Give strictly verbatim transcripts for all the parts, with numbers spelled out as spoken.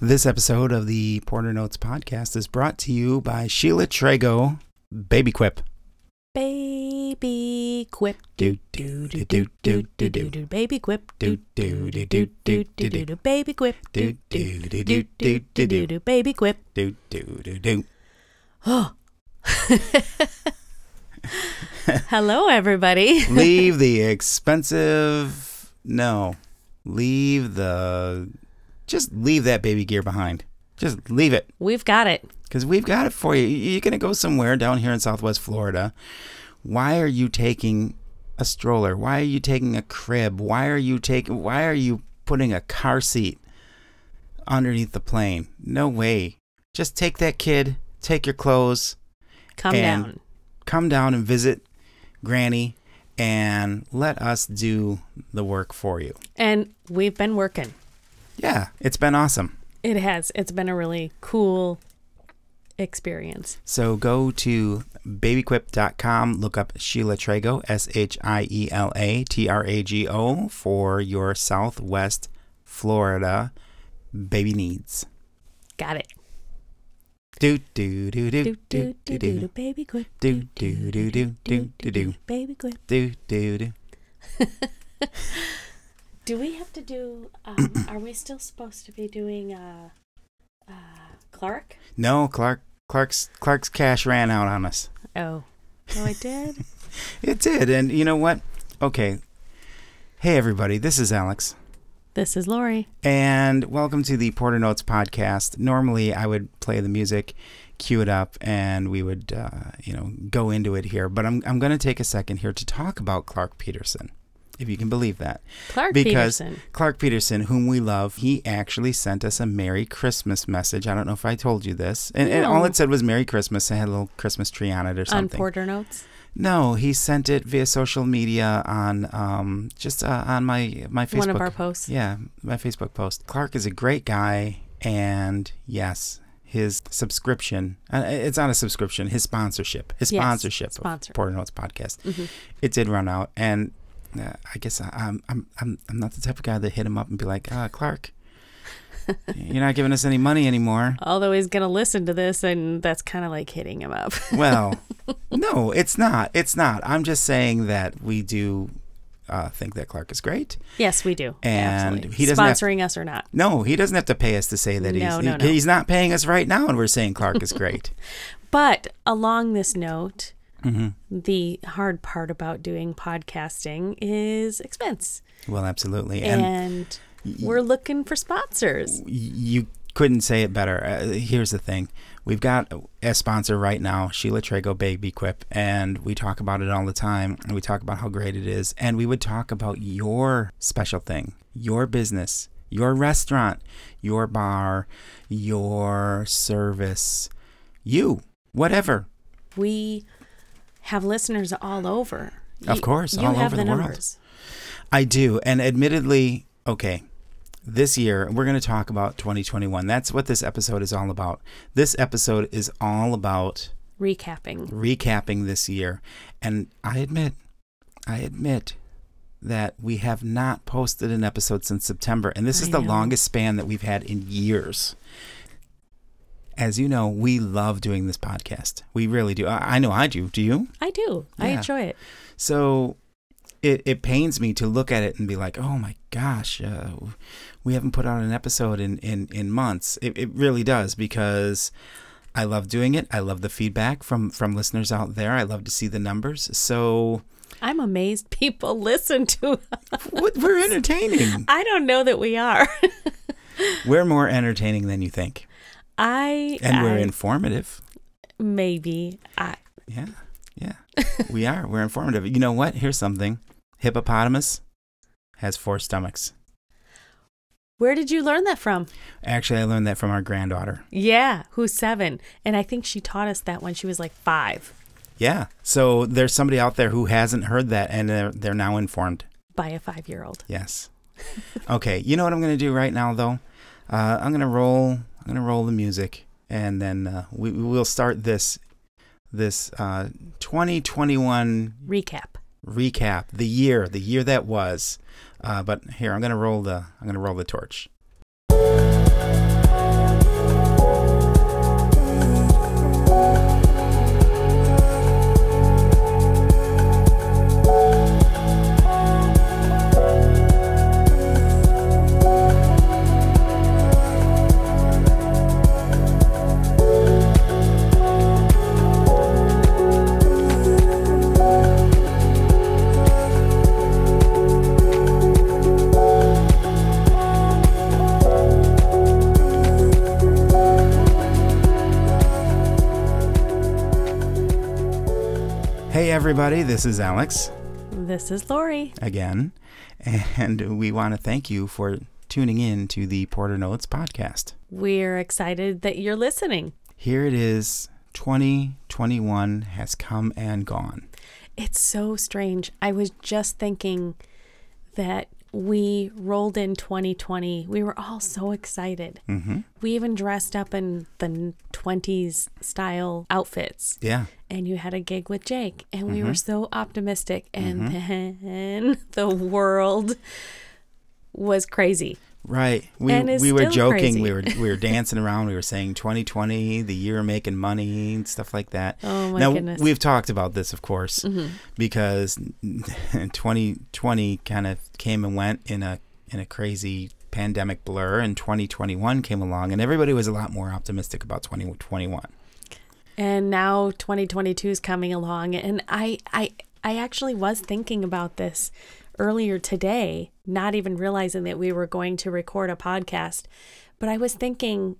This episode of the PorterNotes podcast is brought to you by Sheila Trago, BabyQuip. BabyQuip. Do do do do do do do. BabyQuip. Do do do do do do do. BabyQuip. Do do do do do do do. BabyQuip. Do do do do. Oh. Hello, everybody. Leave the expensive. No. Leave the. Just leave that baby gear behind. Just leave it. We've got it. Because we've got it for you. You're going to go somewhere down here in Southwest Florida. Why are you taking a stroller? Why are you taking a crib? Why are you taking? Why are you putting a car seat underneath the plane? No way. Just take that kid. Take your clothes. Come down. Come down and visit Granny and let us do the work for you. And we've been working. Yeah, it's been awesome. It has. It's been a really cool experience. So go to babyquip dot com, look up Sheila Trago, S H I E L A T R A G O, for your Southwest Florida baby needs. Got it. Do do do do do do do baby quip. Do do do do do do do baby quip. Do do do. Do we have to do, um, are we still supposed to be doing uh, uh, Clark? No, Clark. Clark's Clark's cash ran out on us. Oh. Oh, it did? It did. And you know what? Okay. Hey, everybody. This is Alex. This is Laurie. And welcome to the PorterNotes podcast. Normally, I would play the music, cue it up, and we would, uh, you know, go into it here. But I'm I'm going to take a second here to talk about Clark Peterson. If you can believe that. Clark because Peterson. Clark Peterson, whom we love, he actually sent us a Merry Christmas message. I don't know if I told you this. And, no. and all it said was Merry Christmas. It had a little Christmas tree on it or something. On PorterNotes? No, he sent it via social media on um, just uh, on my, my Facebook. One of our posts. Yeah, my Facebook post. Clark is a great guy. And yes, his subscription. Uh, it's not a subscription. His sponsorship. His yes, sponsorship sponsor. of PorterNotes podcast. Mm-hmm. It did run out. And Uh, I guess I, I'm I'm I'm I'm not the type of guy that hit him up and be like, ah, Clark, you're not giving us any money anymore. Although he's gonna listen to this, and that's kind of like hitting him up. Well, no, it's not. It's not. I'm just saying that we do uh, think that Clark is great. Yes, we do. And absolutely. He doesn't sponsoring have, us or not. No, he doesn't have to pay us to say that. No, he's, no, he, no. He's not paying us right now, and we're saying Clark is great. But along this note. Mm-hmm. The hard part about doing podcasting is expense. Well, absolutely. And, and y- we're looking for sponsors. You couldn't say it better. Uh, here's the thing. We've got a sponsor right now, Sheila Trago BabyQuip, and we talk about it all the time, and we talk about how great it is, and we would talk about your special thing, your business, your restaurant, your bar, your service, you, whatever. We... have listeners all over. You, of course, all over the, the world. I do. And admittedly, okay, this year we're going to talk about twenty twenty-one. That's what this episode is all about. This episode is all about recapping. Recapping this year. And I admit, I admit that we have not posted an episode since September. And this I is know. the longest span that we've had in years. As you know, we love doing this podcast. We really do. I, I know I do. Do you? I do. Yeah. I enjoy it. So it, it pains me to look at it and be like, oh my gosh, uh, we haven't put out an episode in, in, in months. It, it really does because I love doing it. I love the feedback from, from listeners out there. I love to see the numbers. So... I'm amazed people listen to us. We're entertaining. I don't know that we are. We're more entertaining than you think. I and we're I, informative. Maybe I. Yeah, yeah, we are. We're informative. You know what? Here's something. Hippopotamus has four stomachs. Where did you learn that from? Actually, I learned that from our granddaughter. Yeah, who's seven, and I think she taught us that when she was like five. Yeah. So there's somebody out there who hasn't heard that, and they're, they're now informed by a five-year-old. Yes. Okay. You know what I'm going to do right now, though? Uh, I'm going to roll. I'm going to roll the music, and then uh, we, we will start this this uh, twenty twenty-one recap. Recap the year, the year that was. Uh, but here, I'm going to roll the I'm going to roll the torch. everybody. This is Alex. This is Laurie. Again. And we want to thank you for tuning in to the PorterNotes podcast. We're excited that you're listening. Here it is. twenty twenty-one has come and gone. It's so strange. I was just thinking that we rolled in twenty twenty. We were all so excited. Mm-hmm. We even dressed up in the twenties style outfits. Yeah. And you had a gig with Jake. And we mm-hmm. were so optimistic. And mm-hmm. then the world was crazy. Right. We we were joking. Crazy. We were we were dancing around. We were saying twenty twenty, the year of making money and stuff like that. Oh my now, goodness. We've talked about this, of course, mm-hmm. because twenty twenty kind of came and went in a in a crazy pandemic blur, and twenty twenty-one came along and everybody was a lot more optimistic about twenty twenty-one. And now twenty twenty-two is coming along, and I I I actually was thinking about this earlier today, not even realizing that we were going to record a podcast. But I was thinking,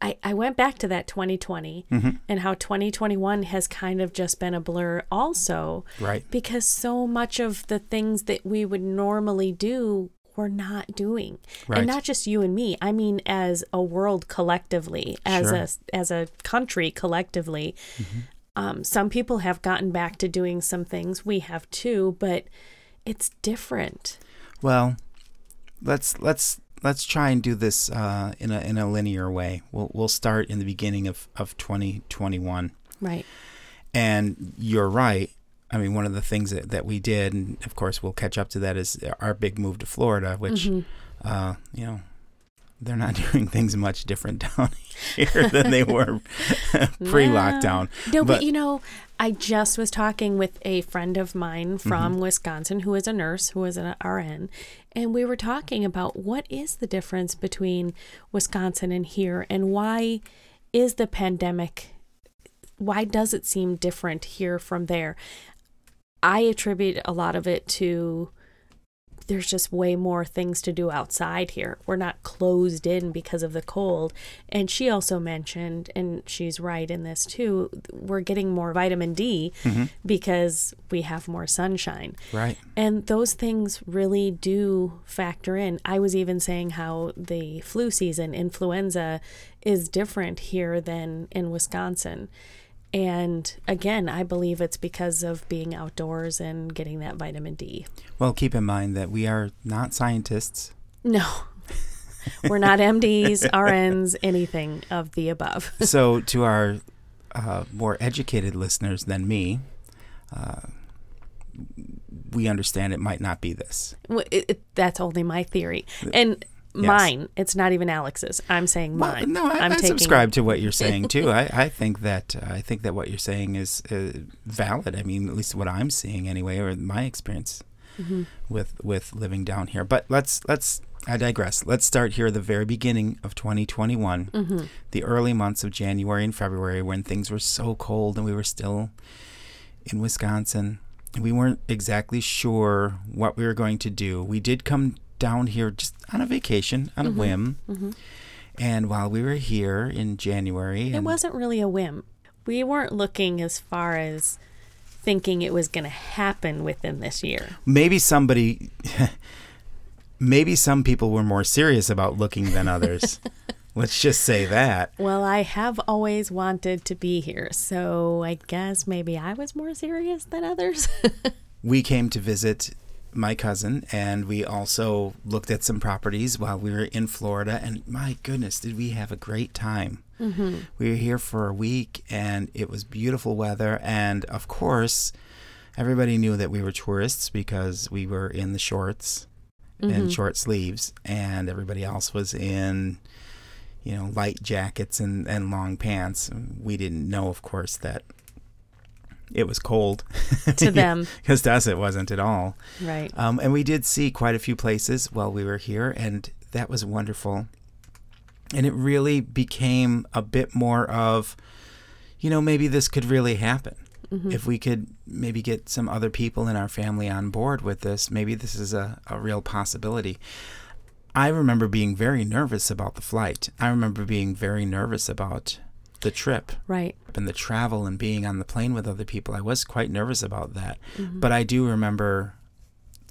I, I went back to that twenty twenty mm-hmm. and how twenty twenty-one has kind of just been a blur also. Right. Because so much of the things that we would normally do, we're not doing. Right. And not just you and me. I mean, as a world collectively, as sure. a as a country collectively. Mm-hmm. Um, some people have gotten back to doing some things. We have too, but it's different. Well, let's let's let's try and do this uh, in a in a linear way. We'll we'll start in the beginning of, of twenty twenty-one. Right. And you're right. I mean, one of the things that, that we did, and of course we'll catch up to that, is our big move to Florida, which mm-hmm. uh, you know, they're not doing things much different down here than they were pre-lockdown. No, no but, but you know, I just was talking with a friend of mine from mm-hmm. Wisconsin who is a nurse, who is an R N, and we were talking about what is the difference between Wisconsin and here, and why is the pandemic, why does it seem different here from there? I attribute a lot of it to there's just way more things to do outside here. We're not closed in because of the cold. And she also mentioned, and she's right in this too, we're getting more vitamin D mm-hmm. because we have more sunshine. Right. And those things really do factor in. I was even saying how the flu season, influenza, is different here than in Wisconsin. And again, I believe it's because of being outdoors and getting that vitamin D. Well, keep in mind that we are not scientists. No, we're not M Ds, R Ns, anything of the above. So to our uh, more educated listeners than me, uh, we understand it might not be this. Well, it, it, that's only my theory. And yes. Mine. It's not even Alex's. I'm saying mine. Well, no, I, I'm I taking... subscribe to what you're saying too. I, I think that uh, I think that what you're saying is uh, valid. I mean, at least what I'm seeing anyway, or my experience mm-hmm. with with living down here. But let's let's. I digress. Let's start here at the very beginning of twenty twenty-one, mm-hmm. the early months of January and February, when things were so cold and we were still in Wisconsin. We weren't exactly sure what we were going to do. We did come down here just on a vacation, on mm-hmm. a whim. Mm-hmm. And while we were here in January... And it wasn't really a whim. We weren't looking as far as thinking it was going to happen within this year. Maybe somebody... Maybe some people were more serious about looking than others. Let's just say that. Well, I have always wanted to be here, so I guess maybe I was more serious than others. We came to visit my cousin, and we also looked at some properties while we were in Florida, and my goodness, did we have a great time. Mm-hmm. We were here for a week, and it was beautiful weather, and of course, everybody knew that we were tourists because we were in the shorts mm-hmm. and short sleeves, and everybody else was in, you know, light jackets and, and long pants. We didn't know, of course, that it was cold to them, because to us it wasn't at all. Right. Um, and we did see quite a few places while we were here, and that was wonderful. And it really became a bit more of, you know, maybe this could really happen. Mm-hmm. If we could maybe get some other people in our family on board with this, maybe this is a, a real possibility. I remember being very nervous about the flight. I remember being very nervous about the trip. Right. And the travel and being on the plane with other people. I was quite nervous about that. Mm-hmm. But I do remember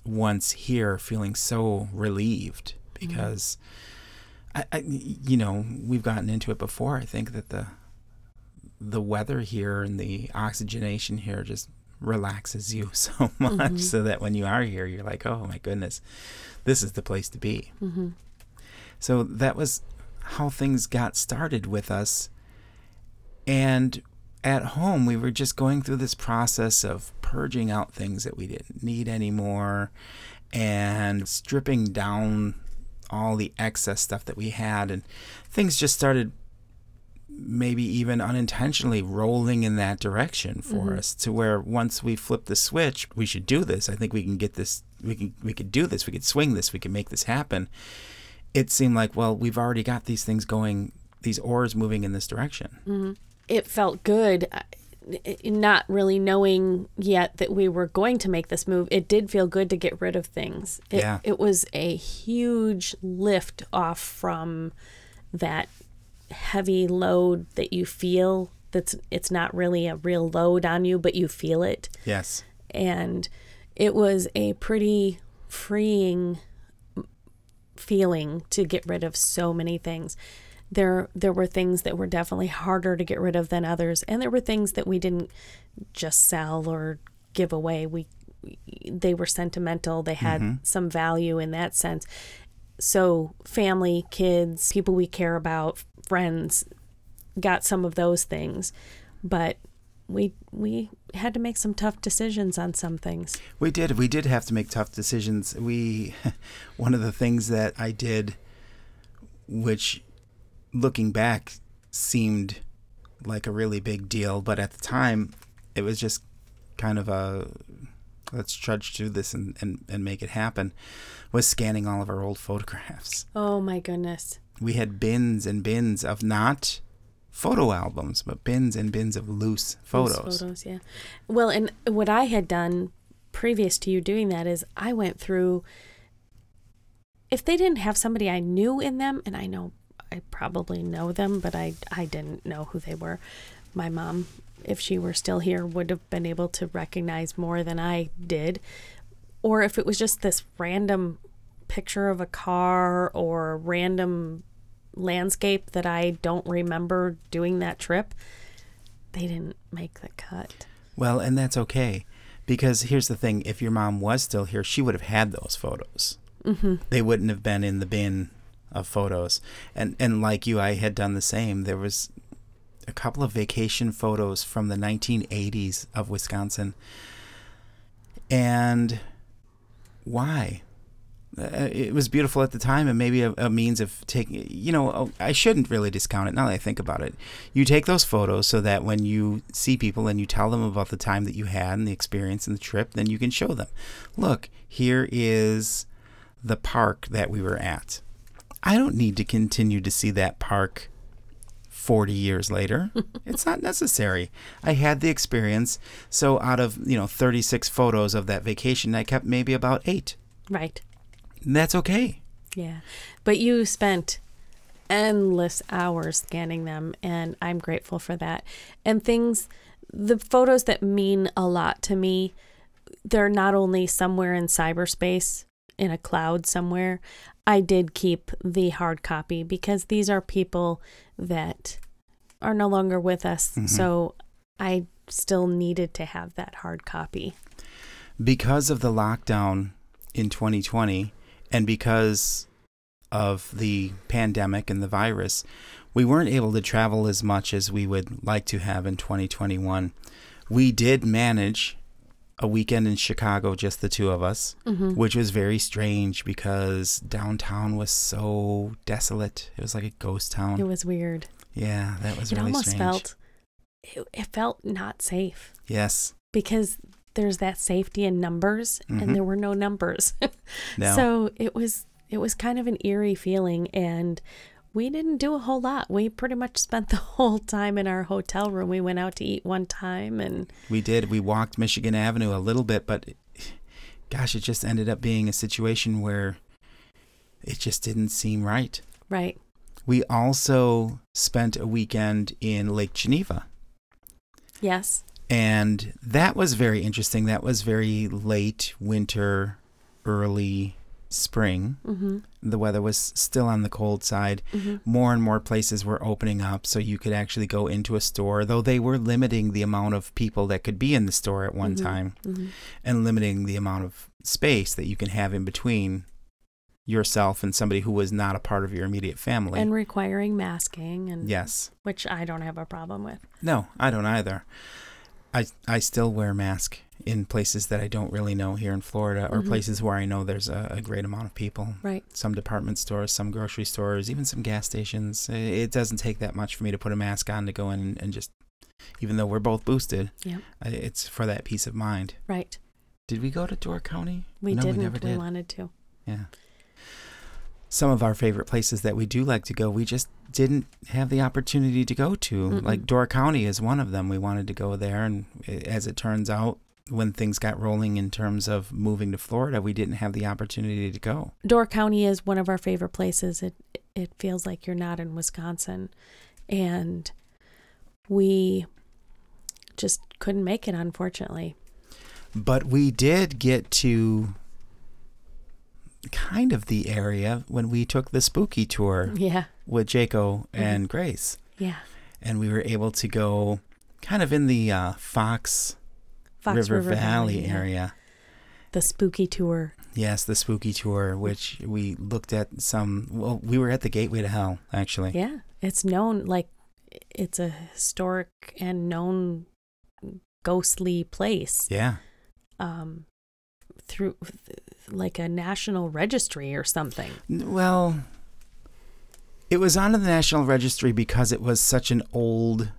once here feeling so relieved because, mm-hmm. I, I, you know, we've gotten into it before. I think that the the weather here and the oxygenation here just relaxes you so much, mm-hmm. so that when you are here, you're like, oh, my goodness, this is the place to be. Mm-hmm. So that was how things got started with us. And at home, we were just going through this process of purging out things that we didn't need anymore and stripping down all the excess stuff that we had. And things just started maybe even unintentionally rolling in that direction for mm-hmm. us, to where once we flip the switch, we should do this. I think we can get this. We can, we could do this. We could swing this. We could make this happen. It seemed like, well, we've already got these things going, these oars moving in this direction. Mm-hmm. It felt good, not really knowing yet that we were going to make this move. It did feel good to get rid of things. It, yeah. It was a huge lift off from that heavy load that you feel. That's, it's not really a real load on you, but you feel it. Yes. And it was a pretty freeing feeling to get rid of so many things. There there were things that were definitely harder to get rid of than others, and there were things that we didn't just sell or give away. We they were sentimental. They had mm-hmm. some value in that sense. So family, kids, people we care about, friends got some of those things, but we we had to make some tough decisions on some things. We did. We did have to make tough decisions. We one of the things that I did, which looking back seemed like a really big deal, but at the time it was just kind of a let's trudge through this and, and, and make it happen, was scanning all of our old photographs. Oh my goodness. We had bins and bins of not photo albums, but bins and bins of loose photos. Loose photos, yeah. Well, and what I had done previous to you doing that is I went through, if they didn't have somebody I knew in them, and I know I probably know them, but I, I didn't know who they were. My mom, if she were still here, would have been able to recognize more than I did. Or if it was just this random picture of a car or random landscape that I don't remember doing that trip, they didn't make the cut. Well, and that's okay. Because here's the thing. If your mom was still here, she would have had those photos. Mm-hmm. They wouldn't have been in the bin of photos. And and like you, I had done the same. There was a couple of vacation photos from the nineteen eighties of Wisconsin. And why? It was beautiful at the time, and maybe a, a means of taking, you know, I shouldn't really discount it now that I think about it. You take those photos so that when you see people and you tell them about the time that you had and the experience and the trip, then you can show them. Look, here is the park that we were at. I don't need to continue to see that park forty years later. It's not necessary. I had the experience. So out of, you know, thirty-six photos of that vacation, I kept maybe about eight. Right. That's okay. Yeah. But you spent endless hours scanning them, and I'm grateful for that. And things, the photos that mean a lot to me, they're not only somewhere in cyberspace, in a cloud somewhere. I did keep the hard copy because these are people that are no longer with us. Mm-hmm. So I still needed to have that hard copy. Because of the lockdown in twenty twenty, and because of the pandemic and the virus, we weren't able to travel as much as we would like to have in twenty twenty-one. We did manage a weekend in Chicago, just the two of us, mm-hmm. which was very strange because downtown was so desolate. It was like a ghost town. It was weird. Yeah, that was it really strange. It almost felt, it felt not safe. Yes. Because there's that safety in numbers, mm-hmm. and there were no numbers. No. So it was it was kind of an eerie feeling, and we didn't do a whole lot. We pretty much spent the whole time in our hotel room. We went out to eat one time, and we did. We walked Michigan Avenue a little bit, but it, gosh, it just ended up being a situation where it just didn't seem right. Right. we also spent a weekend in Lake Geneva. Yes. And that was very interesting. That was very late winter, early spring. Mm-hmm. The weather was still on the cold side. Mm-hmm. More and more places were opening up, so you could actually go into a store, though they were limiting the amount of people that could be in the store at one mm-hmm. time mm-hmm. and limiting the amount of space that you can have in between yourself and somebody who was not a part of your immediate family. And requiring masking. And yes. Which I don't have a problem with. No, I don't either. I I still wear mask in places that I don't really know here in Florida, or mm-hmm. places where I know there's a, a great amount of people. Right. Some department stores, some grocery stores, even some gas stations. It doesn't take that much for me to put a mask on to go in and, and just, even though we're both boosted, yeah. it's for that peace of mind. Right. Did we go to Door County? We no, didn't. We, never did. We wanted to. Yeah. Some of our favorite places that we do like to go, we just didn't have the opportunity to go to. Mm-mm. Like Door County is one of them. We wanted to go there. And as it turns out, when things got rolling in terms of moving to Florida, we didn't have the opportunity to go. Door County is one of our favorite places. It it feels like you're not in Wisconsin. And we just couldn't make it, unfortunately. But we did get to kind of the area when we took the spooky tour yeah. with Jaco and mm-hmm. Grace. Yeah. And we were able to go kind of in the uh, Fox, Fox River, River Valley, Valley area. The spooky tour. Yes, the spooky tour, which we looked at some, well, we were at the Gateway to Hell, actually. Yeah. It's known, like, it's a historic and known ghostly place. Yeah. Um, through th- like a national registry or something. Well, it was on the national registry because it was such an old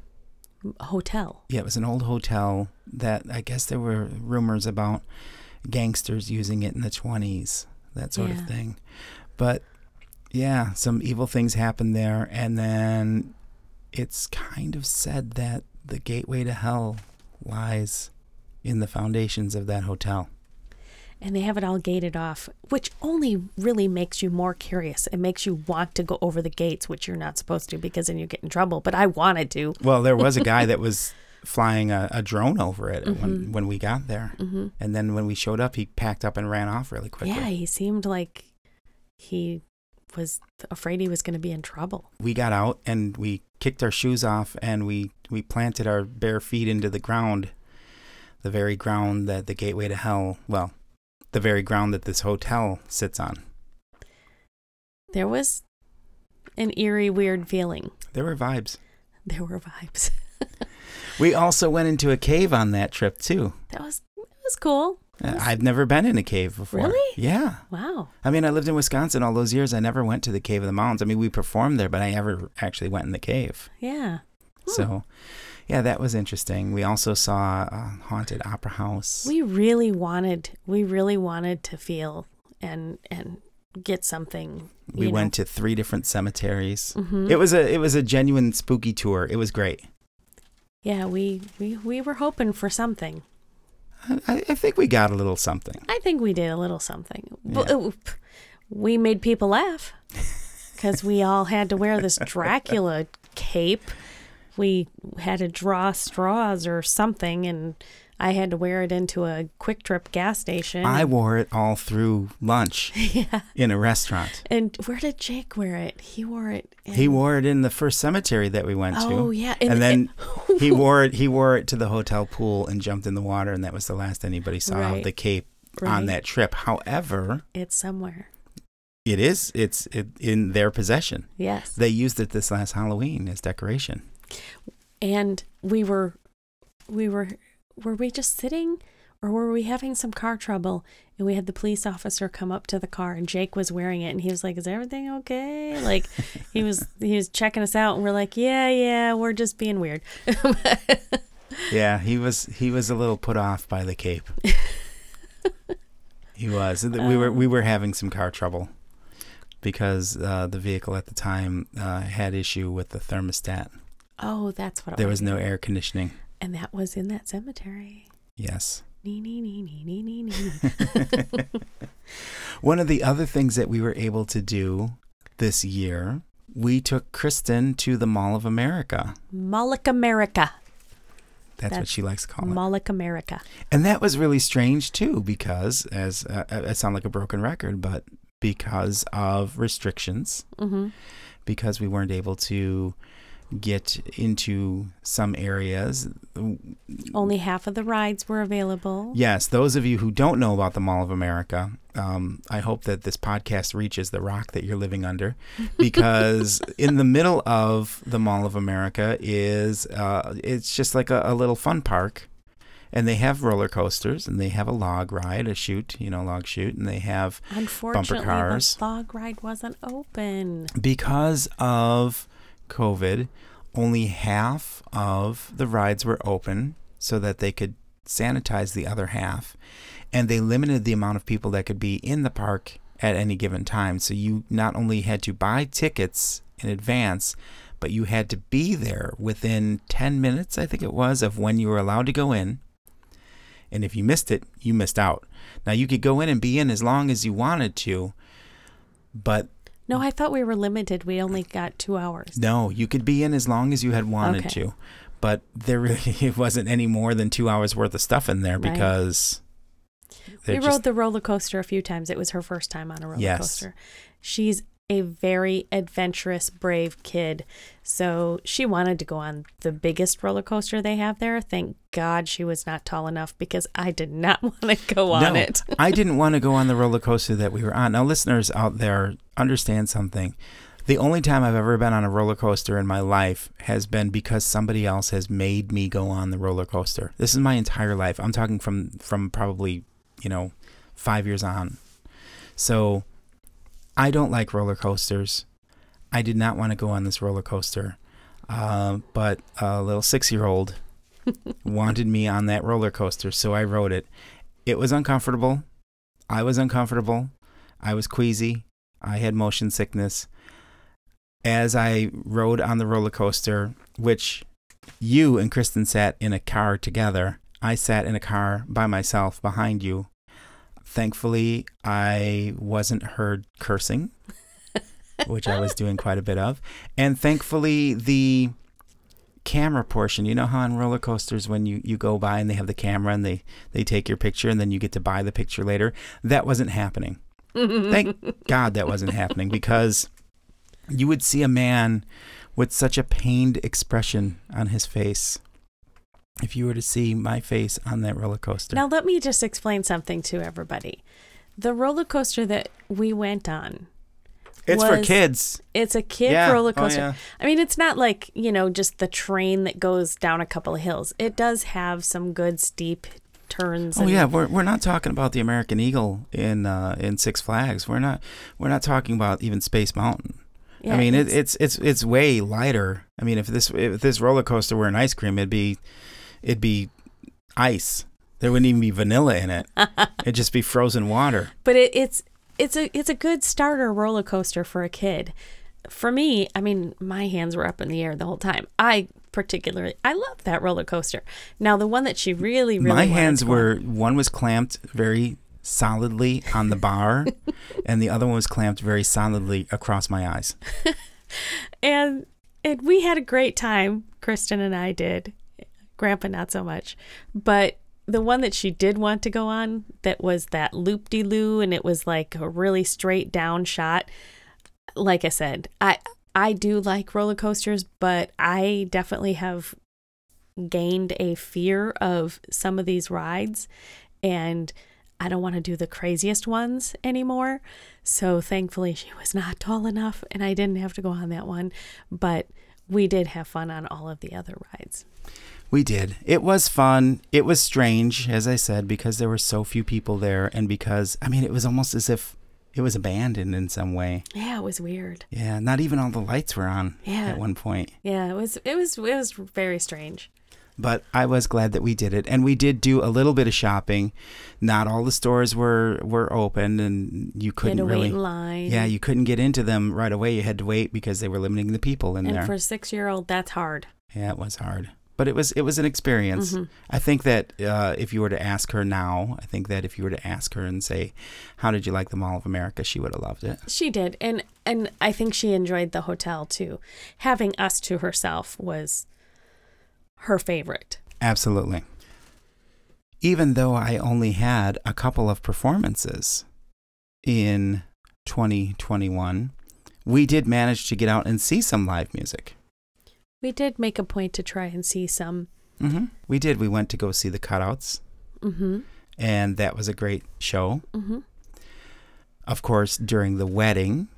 hotel. Yeah, it was an old hotel that I guess there were rumors about gangsters using it in the twenties, that sort yeah. of thing. But yeah, some evil things happened there. And then it's kind of said that the Gateway to Hell lies in the foundations of that hotel. And they have it all gated off, which only really makes you more curious. It makes you want to go over the gates, which you're not supposed to, because then you get in trouble. But I wanted to. Well, there was a guy that was flying a, a drone over it mm-hmm. when, when we got there. Mm-hmm. And then when we showed up, he packed up and ran off really quickly. Yeah, he seemed like he was afraid he was going to be in trouble. We got out and we kicked our shoes off and we, we planted our bare feet into the ground, the very ground that the Gateway to Hell, well... the very ground that this hotel sits on. There was an eerie, weird feeling. There were vibes. There were vibes. We also went into a cave on that trip, too. That was that was cool. That was... I've never been in a cave before. Really? Yeah. Wow. I mean, I lived in Wisconsin all those years. I never went to the Cave of the Mountains. I mean, we performed there, but I never actually went in the cave. Yeah. Hmm. So... yeah, that was interesting. We also saw a haunted opera house. We really wanted, we really wanted to feel and and get something. We went know. to three different cemeteries. Mm-hmm. It was a it was a genuine spooky tour. It was great. Yeah, we we, we were hoping for something. I, I think we got a little something. I think we did a little something. Yeah. We made people laugh because we all had to wear this Dracula cape. We had to draw straws or something, and I had to wear it into a Quick Trip gas station. I wore it all through lunch yeah. in a restaurant. And where did Jake wear it? He wore it. In... He wore it in the first cemetery that we went oh, to. Oh, yeah. And, and then it... he wore it He wore it to the hotel pool and jumped in the water, and that was the last anybody saw right. the cape right. on that trip. However, it's somewhere. It is. It's it, in their possession. Yes. They used it this last Halloween as decoration. And we were, we were, were we just sitting or were we having some car trouble? And we had the police officer come up to the car and Jake was wearing it. And he was like, is everything okay? Like he was, he was checking us out and we're like, yeah, yeah, we're just being weird. yeah. He was, he was a little put off by the cape. He was, we were, we were having some car trouble because uh, the vehicle at the time uh, had issue with the thermostat. Oh, that's what it was. There was no air conditioning. And that was in that cemetery. Yes. Nee, nee, nee, nee, nee, nee, nee. One of the other things that we were able to do this year we took Kristen to the Mall of America. Mall of America. That's, That's what she likes to call it. Mall of America. And that was really strange, too, because, as uh, it sounds like a broken record, but because of restrictions, mm-hmm. because we weren't able to get into some areas. Only half of the rides were available. Yes. Those of you who don't know about the Mall of America, um, I hope that this podcast reaches the rock that you're living under, because in the middle of the Mall of America is, uh, it's just like a, a little fun park, and they have roller coasters, and they have a log ride, a chute, you know, log chute, and they have bumper cars. Unfortunately, the log ride wasn't open. Because of COVID, only half of the rides were open so that they could sanitize the other half, and they limited the amount of people that could be in the park at any given time. So you not only had to buy tickets in advance, but you had to be there within ten minutes, I think it was, of when you were allowed to go in, and if you missed it, you missed out. Now, you could go in and be in as long as you wanted to, but no, I thought we were limited. We only got two hours. No, you could be in as long as you had wanted okay. to. But there really it wasn't any more than two hours worth of stuff in there, right. because... We just... rode the roller coaster a few times. It was her first time on a roller yes. coaster. She's a very adventurous, brave kid. So she wanted to go on the biggest roller coaster they have there. Thank God she was not tall enough, because I did not want to go on no, it. I didn't want to go on the roller coaster that we were on. Now, listeners out there, understand something. The only time I've ever been on a roller coaster in my life has been because somebody else has made me go on the roller coaster. This is my entire life. I'm talking from, from probably, you know, five years on. So... I don't like roller coasters. I did not want to go on this roller coaster. Uh, but a little six-year-old wanted me on that roller coaster, so I rode it. It was uncomfortable. I was uncomfortable. I was queasy. I had motion sickness. As I rode on the roller coaster, which you and Kristen sat in a car together, I sat in a car by myself behind you. Thankfully, I wasn't heard cursing, which I was doing quite a bit of. And thankfully, the camera portion, you know how on roller coasters when you, you go by and they have the camera and they, they take your picture and then you get to buy the picture later? That wasn't happening. Thank God that wasn't happening, because you would see a man with such a pained expression on his face if you were to see my face on that roller coaster. Now, let me just explain something to everybody. The roller coaster that we went on. It's was, for kids. It's a kid yeah. roller coaster. Oh, yeah. I mean, it's not like, you know, just the train that goes down a couple of hills. It does have some good steep turns. Oh, and yeah. We're, we're not talking about the American Eagle in uh, in Six Flags. We're not We're not talking about even Space Mountain. Yeah, I mean, it's, it, it's it's it's way lighter. I mean, if this if this roller coaster were an ice cream, it'd be... It'd be ice. There wouldn't even be vanilla in it. It'd just be frozen water. But it, it's it's a it's a good starter roller coaster for a kid. For me, I mean, my hands were up in the air the whole time. I particularly, I love that roller coaster. Now, the one that she really, really my hands were, one was clamped very solidly on the bar, and the other one was clamped very solidly across my eyes. and and we had a great time, Kristen and I did. Grandpa, not so much. But the one that she did want to go on, that was that loop-de-loo, and it was like a really straight down shot. Like I said, I I do like roller coasters, but I definitely have gained a fear of some of these rides, and I don't want to do the craziest ones anymore. So thankfully, she was not tall enough, and I didn't have to go on that one. But we did have fun on all of the other rides. We did. It was fun. It was strange, as I said, because there were so few people there, and because, I mean, it was almost as if it was abandoned in some way. Yeah, it was weird. Yeah, not even all the lights were on yeah. at one point. Yeah, it was it was it was very strange. But I was glad that we did it, and we did do a little bit of shopping. Not all the stores were were open, and you couldn't you had to really wait in line. Yeah, you couldn't get into them right away. You had to wait because they were limiting the people in and there. And for a six-year-old, that's hard. Yeah, it was hard. But it was it was an experience. Mm-hmm. I think that uh, if you were to ask her now, I think that if you were to ask her and say, how did you like the Mall of America? She would have loved it. She did. And and I think she enjoyed the hotel, too. Having us to herself was her favorite. Absolutely. Even though I only had a couple of performances in twenty twenty-one, we did manage to get out and see some live music. We did make a point to try and see some. Mm-hmm. We did. We went to go see the Cutouts. Mm-hmm. And that was a great show. Mm-hmm. Of course, during the wedding,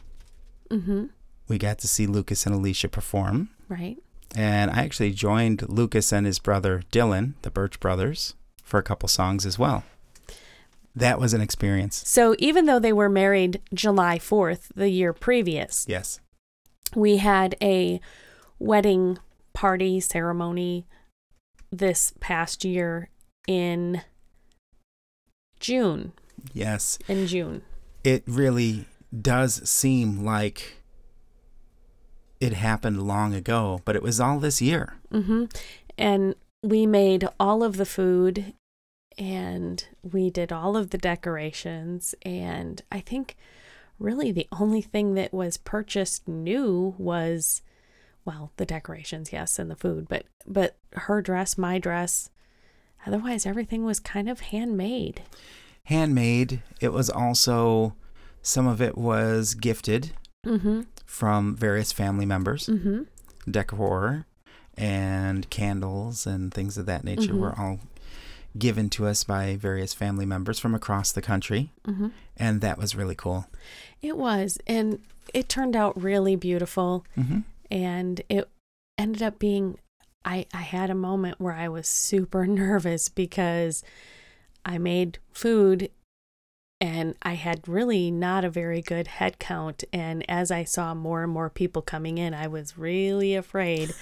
mm-hmm. we got to see Lucas and Alicia perform. Right. And I actually joined Lucas and his brother Dylan, the Birch Brothers, for a couple songs as well. That was an experience. So even though they were married July fourth, the year previous. Yes. We had a wedding party ceremony this past year in June. Yes. In June. It really does seem like it happened long ago, but it was all this year. Mm-hmm. And we made all of the food and we did all of the decorations. And I think really the only thing that was purchased new was... well, the decorations, yes, and the food, but but her dress, my dress. Otherwise, everything was kind of handmade. Handmade. It was also, some of it was gifted mm-hmm. from various family members. Mm-hmm. Decor and candles and things of that nature mm-hmm. were all given to us by various family members from across the country. Mm-hmm. And that was really cool. It was. And it turned out really beautiful. Mm-hmm. And it ended up being, I, I had a moment where I was super nervous because I made food and I had really not a very good head count. And as I saw more and more people coming in, I was really afraid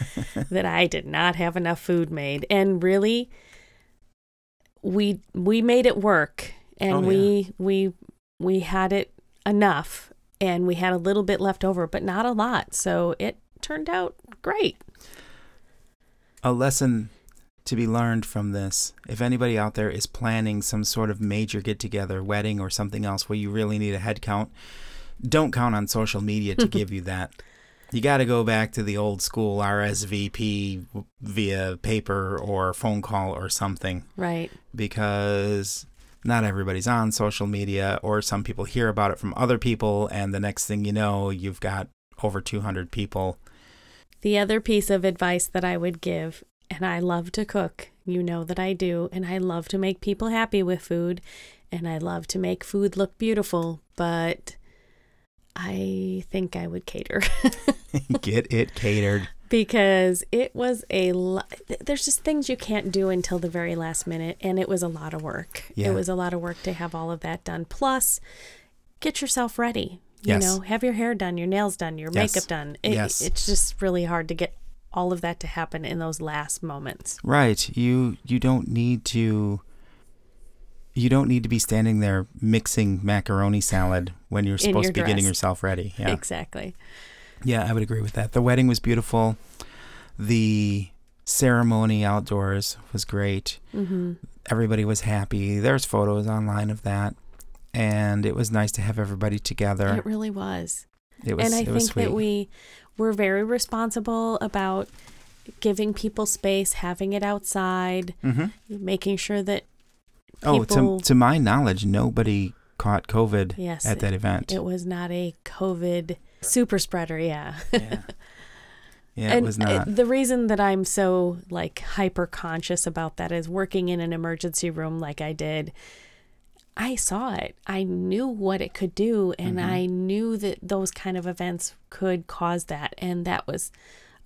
that I did not have enough food made. And really, we we made it work and oh, yeah. we we we had it enough. And we had a little bit left over, but not a lot. So it turned out great. A lesson to be learned from this. If anybody out there is planning some sort of major get-together, wedding or something else where you really need a head count, don't count on social media to give you that. You got to go back to the old school R S V P via paper or phone call or something. Right. Because... not everybody's on social media, or some people hear about it from other people, and the next thing you know, you've got over two hundred people. The other piece of advice that I would give, and I love to cook, you know that I do, and I love to make people happy with food, and I love to make food look beautiful, but I think I would cater. Get it catered. Because it was a lot. There's just things you can't do until the very last minute. And it was a lot of work. Yeah. It was a lot of work to have all of that done. Plus, get yourself ready. You yes. know, have your hair done, your nails done, your yes. makeup done. It, yes. It's just really hard to get all of that to happen in those last moments. Right. You you don't need to... You don't need to be standing there mixing macaroni salad when you're supposed your to be dress. Getting yourself ready. Yeah. Exactly. Yeah, I would agree with that. The wedding was beautiful. The ceremony outdoors was great. Mm-hmm. Everybody was happy. There's photos online of that. And it was nice to have everybody together. It really was. It was, and I it think was sweet. That we were very responsible about giving people space, having it outside, mm-hmm. making sure that People, oh, to to my knowledge, nobody caught COVID yes, at that it, event. It was not a COVID super spreader, yeah. Yeah, yeah and it was not. It, the reason that I'm so like hyper conscious about that is working in an emergency room like I did, I saw it. I knew what it could do, and mm-hmm. I knew that those kind of events could cause that. And that was,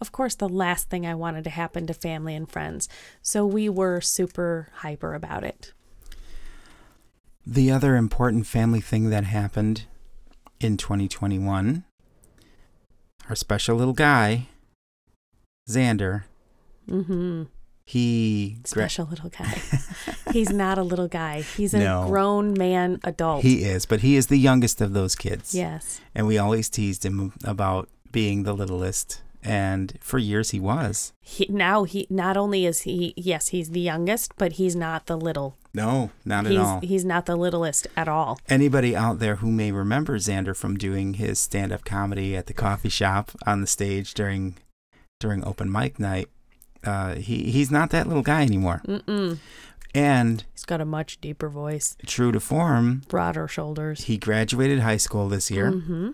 of course, the last thing I wanted to happen to family and friends. So we were super hyper about it. The other important family thing that happened in twenty twenty-one, our special little guy, Xander. Mm-hmm. He... Special gra- little guy. He's not a little guy. He's a no. grown man adult. He is, but he is the youngest of those kids. Yes. And we always teased him about being the littlest And for years he was. He, now he not only is he, yes, he's the youngest, but he's not the little. No, not he's, at all. He's not the littlest at all. Anybody out there who may remember Xander from doing his stand-up comedy at the coffee shop on the stage during during open mic night, uh, he he's not that little guy anymore. Mm-mm. And he's got a much deeper voice. True to form. Broader shoulders. He graduated high school this year. Mm-hmm.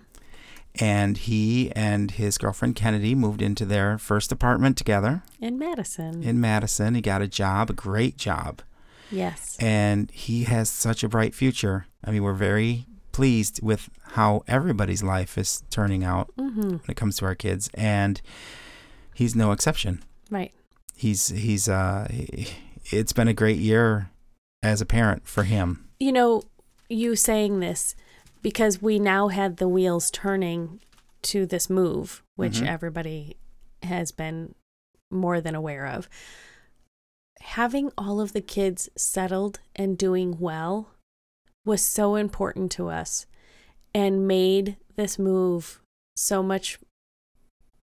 And he and his girlfriend Kennedy moved into their first apartment together. In Madison. In Madison. He got a job, a great job. Yes. And he has such a bright future. I mean, we're very pleased with how everybody's life is turning out mm-hmm. when it comes to our kids. And he's no exception. Right. He's, he's, uh, he, it's been a great year as a parent for him. You know, you saying this, because we now had the wheels turning to this move, which mm-hmm. everybody has been more than aware of. Having all of the kids settled and doing well was so important to us and made this move so much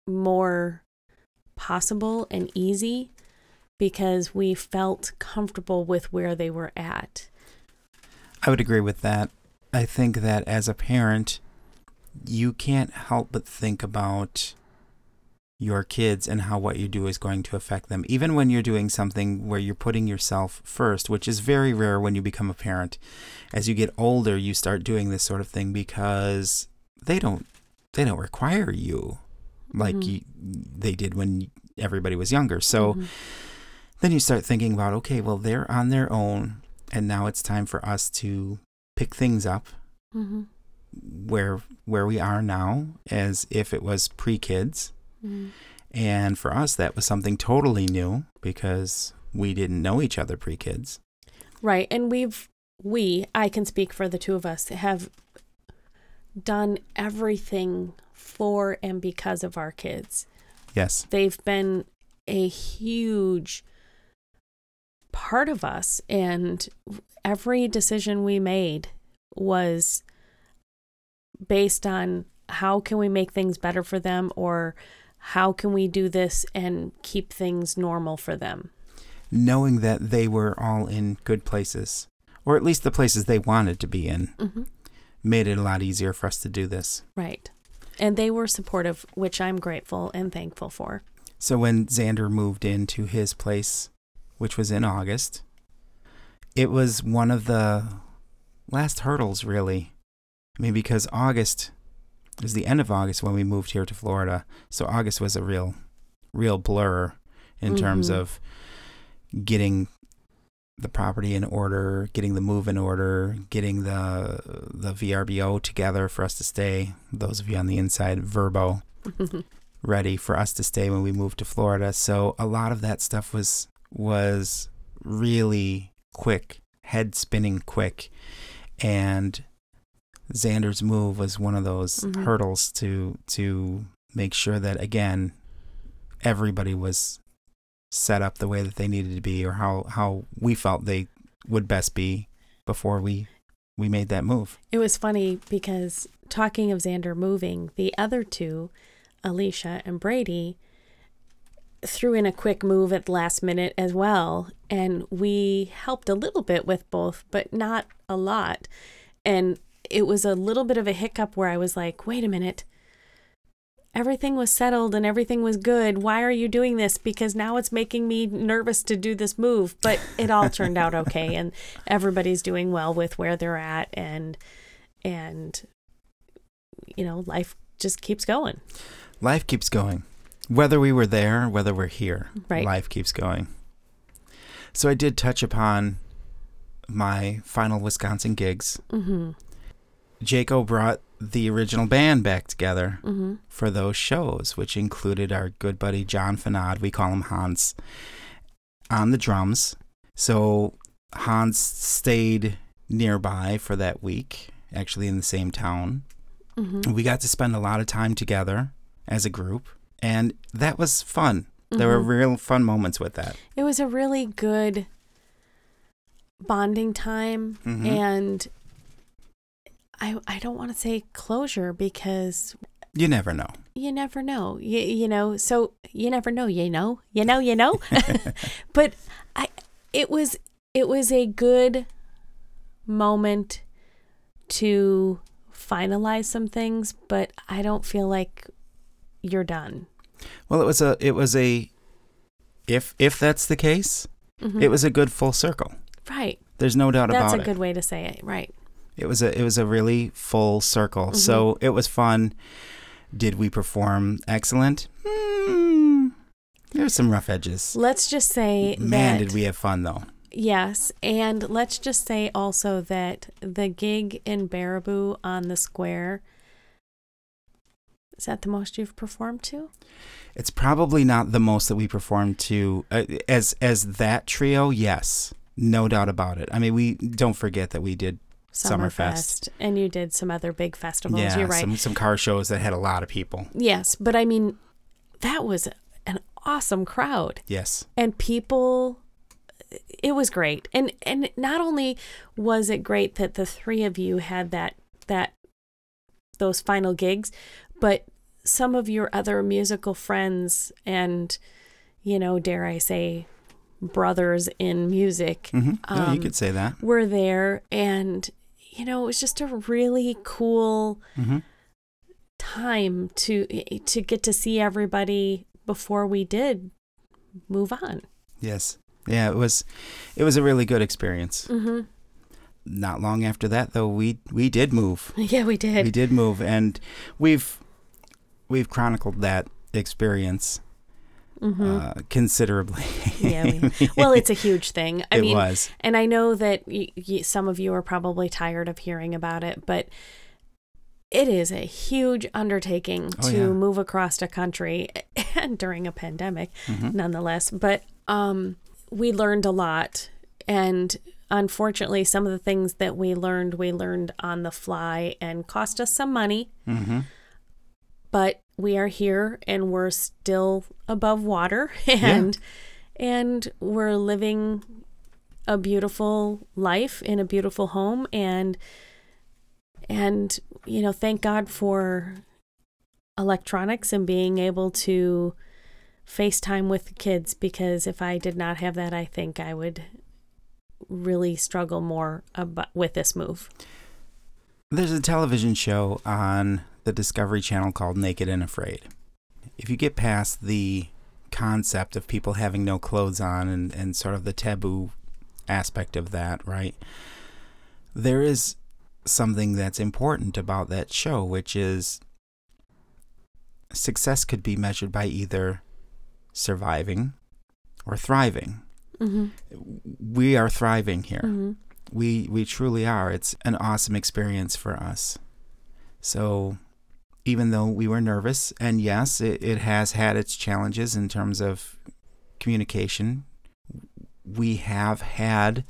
more possible and easy because we felt comfortable with where they were at. I would agree with that. I think that as a parent, you can't help but think about your kids and how what you do is going to affect them. Even when you're doing something where you're putting yourself first, which is very rare when you become a parent. As you get older, you start doing this sort of thing because they don't they don't require you like mm-hmm. you, they did when everybody was younger. So mm-hmm. then you start thinking about, okay, well, they're on their own, and now it's time for us to pick things up mm-hmm. where where we are now as if it was pre-kids. Mm-hmm. And for us, that was something totally new because we didn't know each other pre-kids. Right. And we've, we, I can speak for the two of us, have done everything for and because of our kids. Yes. They've been a huge part of us, and every decision we made was based on how can we make things better for them, or how can we do this and keep things normal for them. Knowing that they were all in good places, or at least the places they wanted to be in, mm-hmm. made it a lot easier for us to do this. Right. And they were supportive, which I'm grateful and thankful for. So when Xander moved into his place, which was in August, it was one of the last hurdles, really. I mean, because August, it was the end of August when we moved here to Florida. So August was a real, real blur in mm-hmm. terms of getting the property in order, getting the move in order, getting the the V R B O together for us to stay. Those of you on the inside, Verbo, ready for us to stay when we moved to Florida. So a lot of that stuff was was really quick, head spinning quick, and Xander's move was one of those mm-hmm. hurdles to to make sure that, again, everybody was set up the way that they needed to be, or how how we felt they would best be before we we made that move. It was funny because, talking of Xander moving, the other two, Alicia and Brady, threw in a quick move at the last minute as well, and we helped a little bit with both, but not a lot. And it was a little bit of a hiccup where I was like, wait a minute, everything was settled and everything was good, why are you doing this? Because now it's making me nervous to do this move. But it all turned out okay, and everybody's doing well with where they're at, and and you know, life just keeps going. Life keeps going. Whether we were there, whether we're here, right. Life keeps going. So I did touch upon my final Wisconsin gigs. Mm-hmm. Jaco brought the original band back together mm-hmm. for those shows, which included our good buddy John Fanod, we call him Hans, on the drums. So Hans stayed nearby for that week, actually in the same town. Mm-hmm. We got to spend a lot of time together as a group. And that was fun. There mm-hmm. were real fun moments with that. It was a really good bonding time. Mm-hmm. And I I don't want to say closure, because You never know. You never know. You, you know, so you never know, you know, you know, you know. But I, it was, it was a good moment to finalize some things, but I don't feel like you're done. Well, it was a, it was a, if, if that's the case, mm-hmm. it was a good full circle. Right. There's no doubt that's about it. That's a good way to say it. Right. It was a, it was a really full circle. Mm-hmm. So it was fun. Did we perform excellent? Mm, there were some rough edges. Let's just say Man, that, did we have fun, though. Yes. And let's just say also that the gig in Baraboo on the square, is that the most you've performed to? It's probably not the most that we performed to. Uh, as as that trio, yes. No doubt about it. I mean, we don't forget that we did Summer, Summer Fest. Fest. And you did some other big festivals. Yeah, you're right. Some, some car shows that had a lot of people. Yes. But I mean, that was an awesome crowd. Yes. And people, it was great. And and not only was it great that the three of you had that that those final gigs, but some of your other musical friends and, you know, dare I say, brothers in music, mm-hmm. um, oh, you could say that, were there. And, you know, it was just a really cool mm-hmm. time to to get to see everybody before we did move on. Yes. Yeah, it was it was a really good experience. Mm-hmm. Not long after that, though, we we did move. Yeah, we did. We did move, and we've we've chronicled that experience mm-hmm. uh, considerably. Yeah, we, well, it's a huge thing. I it mean, was, and I know that y- y- some of you are probably tired of hearing about it, but it is a huge undertaking oh, to yeah. move across a country and during a pandemic, mm-hmm. nonetheless. But um, we learned a lot, and unfortunately, some of the things that we learned, we learned on the fly and cost us some money. Mm-hmm. But we are here and we're still above water and yeah. and we're living a beautiful life in a beautiful home. And, and you know, thank God for electronics and being able to FaceTime with the kids, because if I did not have that, I think I would really struggle more ab- with this move. There's a television show on the Discovery Channel called Naked and Afraid. If you get past the concept of people having no clothes on and, and sort of the taboo aspect of that, right? There is something that's important about that show, which is success could be measured by either surviving or thriving. Mm-hmm. We are thriving here. Mm-hmm. We we truly are. It's an awesome experience for us. So even though we were nervous, and yes, it, it has had its challenges in terms of communication, we have had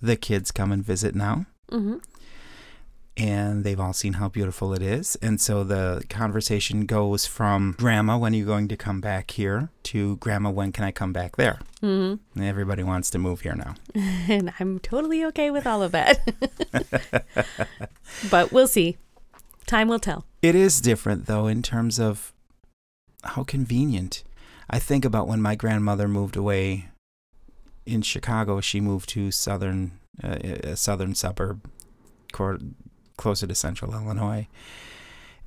the kids come and visit now. Mm-hmm. And they've all seen how beautiful it is. And so the conversation goes from, Grandma, when are you going to come back here? To, Grandma, when can I come back there? Mm-hmm. And everybody wants to move here now. And I'm totally okay with all of that. But we'll see. Time will tell. It is different, though, in terms of how convenient. I think about when my grandmother moved away in Chicago. She moved to southern, uh, a southern suburb, court, closer to central Illinois.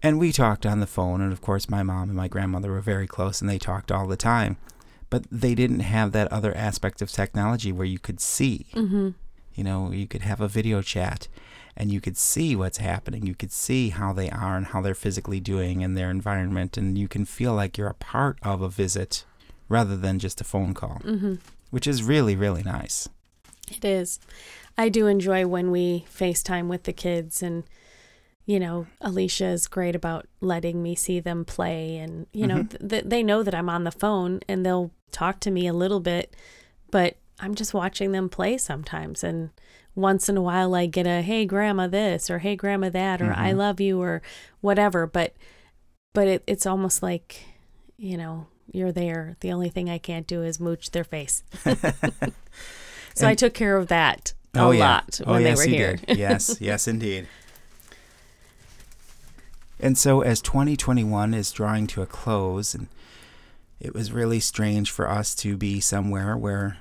And we talked on the phone. And of course, my mom and my grandmother were very close and they talked all the time. But they didn't have that other aspect of technology where you could see. Mm-hmm. You know, you could have a video chat and you could see what's happening. You could see how they are and how they're physically doing in their environment. And you can feel like you're a part of a visit rather than just a phone call, mm-hmm. which is really, really nice. It is. I do enjoy when we FaceTime with the kids, and, you know, Alicia is great about letting me see them play, and, you know, mm-hmm. th- they know that I'm on the phone and they'll talk to me a little bit, but I'm just watching them play sometimes. And once in a while I get a, hey, Grandma, this, or hey, Grandma, that, or mm-hmm. I love you, or whatever. But, but it, it's almost like, you know, you're there. The only thing I can't do is mooch their face. So and- I took care of that. A oh, yeah. lot when oh, yes, they were here. Did. Yes, yes, indeed. And so as twenty twenty-one is drawing to a close, and it was really strange for us to be somewhere where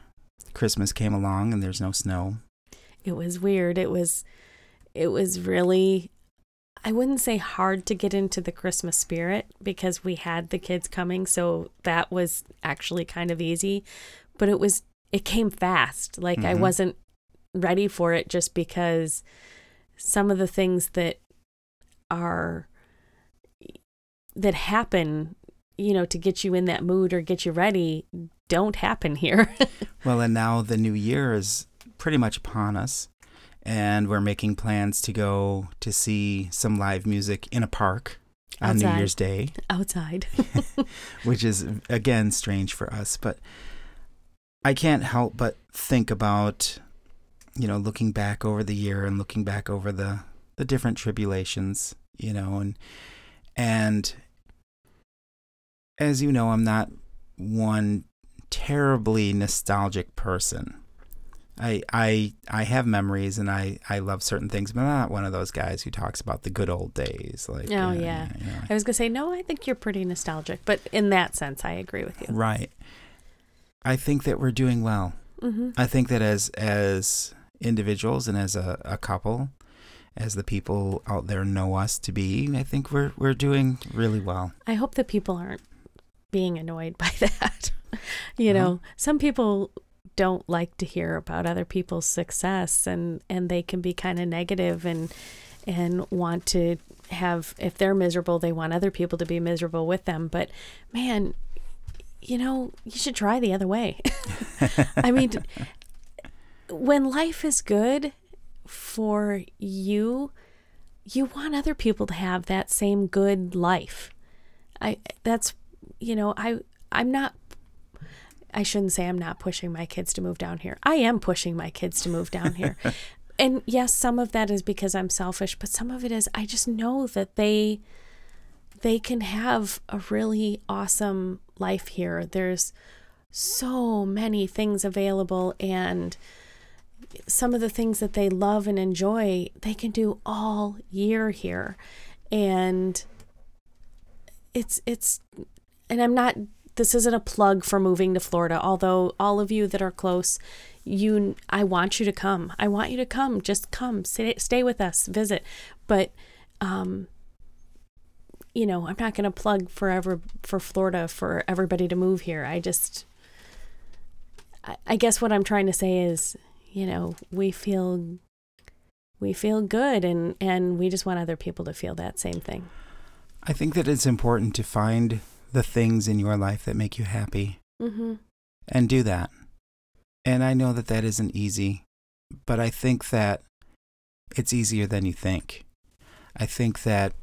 Christmas came along and there's no snow. It was weird. It was, it was really, I wouldn't say hard to get into the Christmas spirit because we had the kids coming, so that was actually kind of easy. But it was, it came fast. Like, mm-hmm. I wasn't ready for it just because some of the things that are, that happen, you know, to get you in that mood or get you ready, don't happen here. Well, and now the new year is pretty much upon us, and we're making plans to go to see some live music in a park on outside. New Year's Day. Outside. Which is, again, strange for us, but I can't help but think about, you know, looking back over the year and looking back over the, the different tribulations, you know, and and as you know, I'm not one terribly nostalgic person. I I I have memories and I, I love certain things, but I'm not one of those guys who talks about the good old days. Like, oh, you know, yeah. You know. I was going to say, no, I think you're pretty nostalgic, but in that sense, I agree with you. Right. I think that we're doing well. Mm-hmm. I think that as as individuals and as a, a couple, as the people out there know us to be, I think we're we're doing really well. I hope that people aren't being annoyed by that. You know, mm-hmm. some people don't like to hear about other people's success, and, and they can be kind of negative and and want to have, if they're miserable, they want other people to be miserable with them. But man, you know, you should try the other way. I mean, when life is good for you, you want other people to have that same good life. I, that's, you know, I, I'm not, I shouldn't say I'm not pushing my kids to move down here. I am pushing my kids to move down here. And yes, some of that is because I'm selfish, but some of it is, I just know that they, they can have a really awesome life here. There's so many things available, and some of the things that they love and enjoy, they can do all year here. And it's, it's, and I'm not, this isn't a plug for moving to Florida, although all of you that are close, you, I want you to come. I want you to come. Just come, sit, stay with us, visit. But, um, you know, I'm not going to plug forever for Florida for everybody to move here. I just, I, I guess what I'm trying to say is, you know, we feel, we feel good, and, and we just want other people to feel that same thing. I think that it's important to find the things in your life that make you happy, mm-hmm. and do that. And I know that that isn't easy, but I think that it's easier than you think. I think that,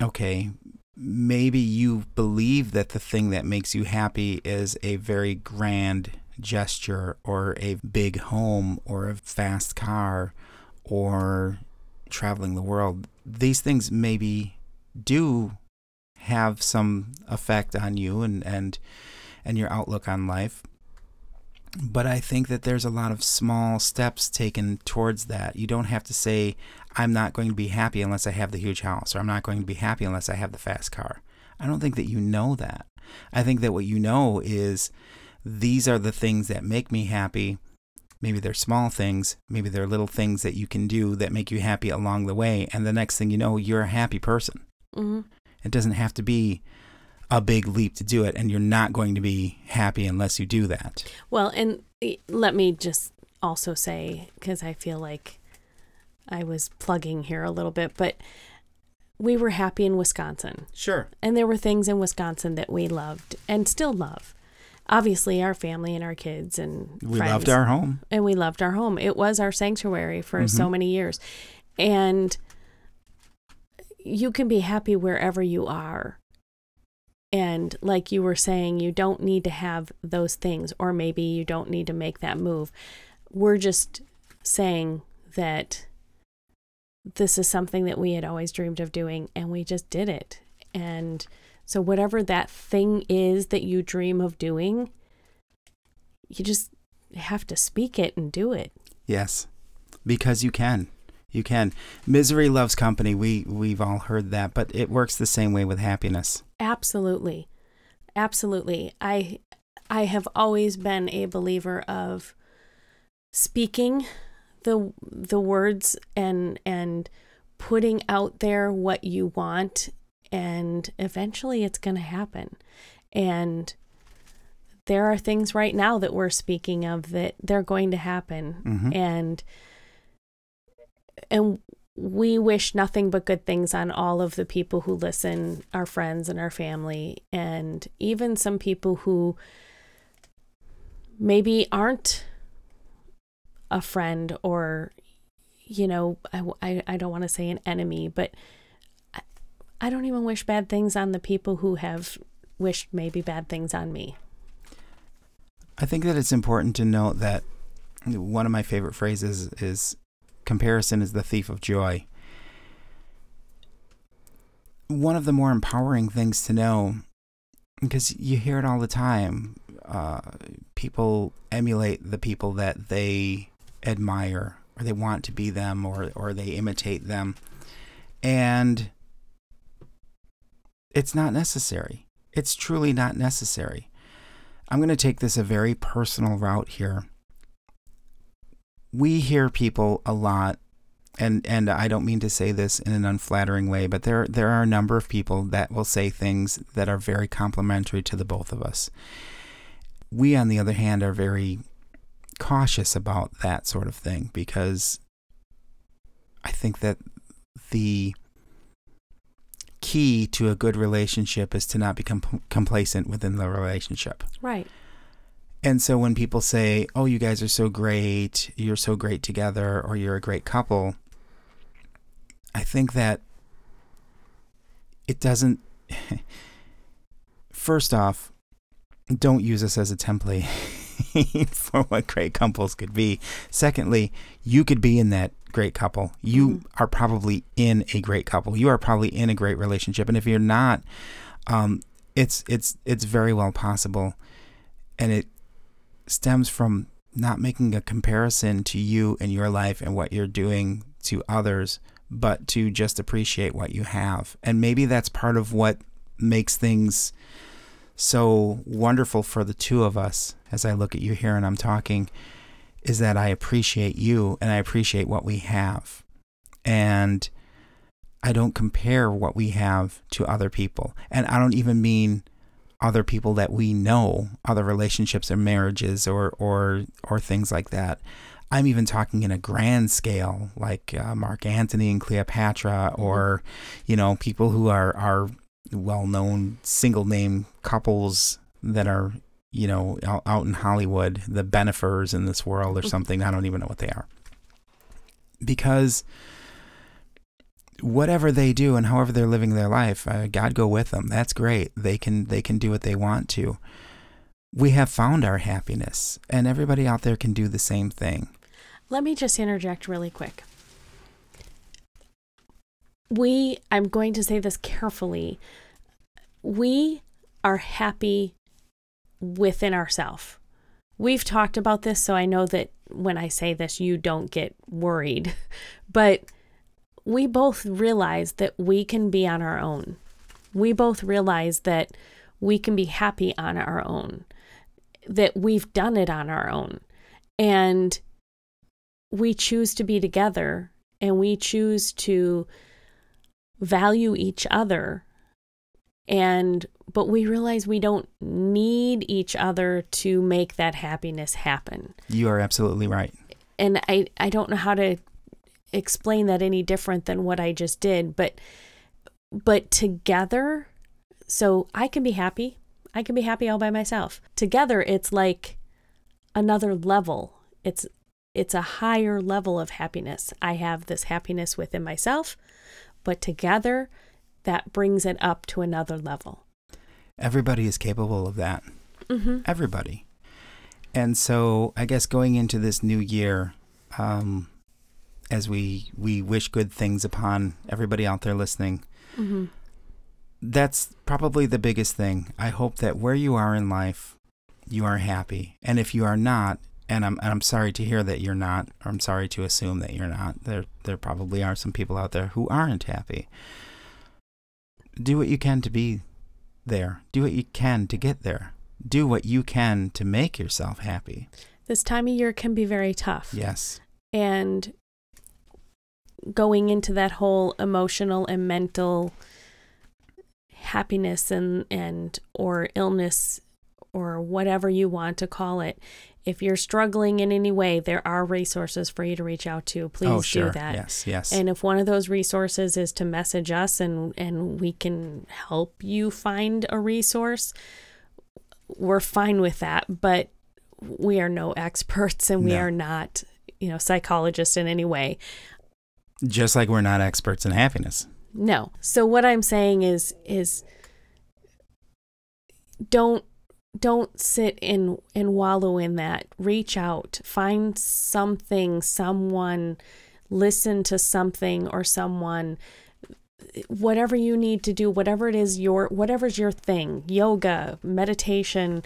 okay, maybe you believe that the thing that makes you happy is a very grand gesture or a big home or a fast car or traveling the world. These things maybe do have some effect on you and, and and your outlook on life. But I think that there's a lot of small steps taken towards that. You don't have to say, I'm not going to be happy unless I have the huge house, or I'm not going to be happy unless I have the fast car. I don't think that you know that. I think that what you know is these are the things that make me happy. Maybe they're small things. Maybe they're little things that you can do that make you happy along the way. And the next thing you know, you're a happy person. Mm-hmm. It doesn't have to be a big leap to do it, and you're not going to be happy unless you do that. Well, and let me just also say, because I feel like I was plugging here a little bit, but we were happy in Wisconsin. Sure. And there were things in Wisconsin that we loved and still love. Obviously, our family and our kids and we friends. loved our home. And we loved our home. It was our sanctuary for mm-hmm. so many years. And you can be happy wherever you are. And like you were saying, you don't need to have those things, or maybe you don't need to make that move. We're just saying that this is something that we had always dreamed of doing, and we just did it. And so whatever that thing is that you dream of doing, you just have to speak it and do it. Yes, because you can. You can. Misery loves company. We, we've all heard that, but it works the same way with happiness. Absolutely. Absolutely. I, I have always been a believer of speaking the the words and and putting out there what you want, and eventually it's going to happen. And there are things right now that we're speaking of that they're going to happen. Mm-hmm. And and we wish nothing but good things on all of the people who listen, our friends and our family, and even some people who maybe aren't a friend or, you know, I, I, I don't want to say an enemy, but I, I don't even wish bad things on the people who have wished maybe bad things on me. I think that it's important to note that one of my favorite phrases is comparison is the thief of joy. One of the more empowering things to know, because you hear it all the time, uh, people emulate the people that they admire or they want to be them, or, or they imitate them. And it's not necessary. It's truly not necessary. I'm going to take this a very personal route here. We hear people a lot, and, and I don't mean to say this in an unflattering way, but there there are a number of people that will say things that are very complimentary to the both of us. We, on the other hand, are very cautious about that sort of thing, because I think that the key to a good relationship is to not become complacent within the relationship. Right. And so when people say, oh, you guys are so great, you're so great together, or you're a great couple, I think that it doesn't, first off, don't use us as a template for what great couples could be. Secondly, you could be in that great couple. You mm-hmm. are probably in a great couple. You are probably in a great relationship. And if you're not, um, it's it's it's very well possible. And it stems from not making a comparison to you and your life and what you're doing to others, but to just appreciate what you have. And maybe that's part of what makes things so wonderful for the two of us. As I look at you here and I'm talking, is that I appreciate you and I appreciate what we have. And I don't compare what we have to other people. And I don't even mean other people that we know, other relationships or marriages or or, or things like that. I'm even talking in a grand scale, like uh, Mark Antony and Cleopatra, or, you know, people who are, are well-known single name couples that are, you know, out in Hollywood, the Benefers in this world or something. I don't even know what they are. Because whatever they do and however they're living their life, uh, God go with them. That's great. They can they can do what they want to. We have found our happiness, and everybody out there can do the same thing. Let me just interject really quick. We, I'm going to say this carefully, we are happy within ourselves. We've talked about this, so I know that when I say this, you don't get worried, but we both realize that we can be on our own. We both realize that we can be happy on our own, that we've done it on our own, and we choose to be together, and we choose to value each other. And but we realize we don't need each other to make that happiness happen. You are absolutely right. And I, I don't know how to explain that any different than what I just did, but but together, so I can be happy. I can be happy all by myself. Together, it's like another level. It's it's a higher level of happiness. I have this happiness within myself, but together, that brings it up to another level. Everybody is capable of that. Mm-hmm. Everybody. And so I guess going into this new year, um, as we, we wish good things upon everybody out there listening, mm-hmm. that's probably the biggest thing. I hope that where you are in life, you are happy. And if you are not, And I'm and I'm sorry to hear that you're not, or I'm sorry to assume that you're not. There there probably are some people out there who aren't happy. Do what you can to be there. Do what you can to get there. Do what you can to make yourself happy. This time of year can be very tough. Yes. And going into that whole emotional and mental happiness and, and or illness or whatever you want to call it, if you're struggling in any way, there are resources for you to reach out to. Please oh, sure. do that. Yes, yes. And if one of those resources is to message us and, and we can help you find a resource, we're fine with that. But we are no experts and we no. are not, you know, psychologists in any way. Just like we're not experts in happiness. No. So what I'm saying is, is don't, Don't sit and, and wallow in that. Reach out. Find something, someone, listen to something or someone, whatever you need to do, whatever it is your, whatever's your thing, yoga, meditation,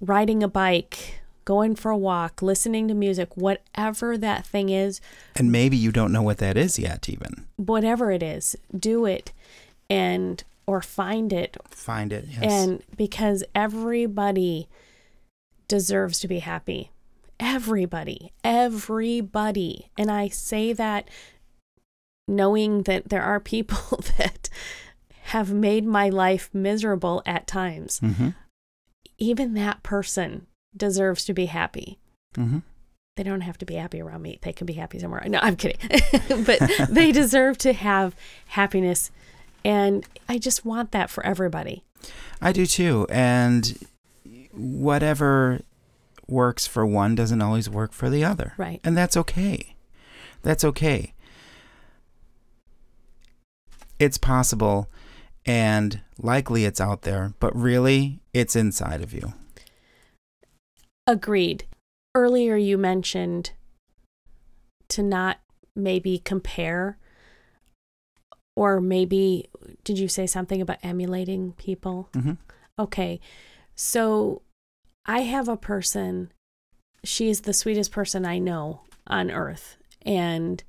riding a bike, going for a walk, listening to music, whatever that thing is. And maybe you don't know what that is yet even. Whatever it is, do it. And Or find it. Find it, yes. And because everybody deserves to be happy. Everybody. Everybody. And I say that knowing that there are people that have made my life miserable at times. Mm-hmm. Even that person deserves to be happy. Mm-hmm. They don't have to be happy around me. They can be happy somewhere. No, I'm kidding. But they deserve to have happiness. And I just want that for everybody. I do too. And whatever works for one doesn't always work for the other. Right. And that's okay. That's okay. It's possible and likely it's out there, but really it's inside of you. Agreed. Earlier you mentioned to not maybe compare. Or maybe, did you say something about emulating people? Mm-hmm. Okay. So I have a person, she is the sweetest person I know on earth. And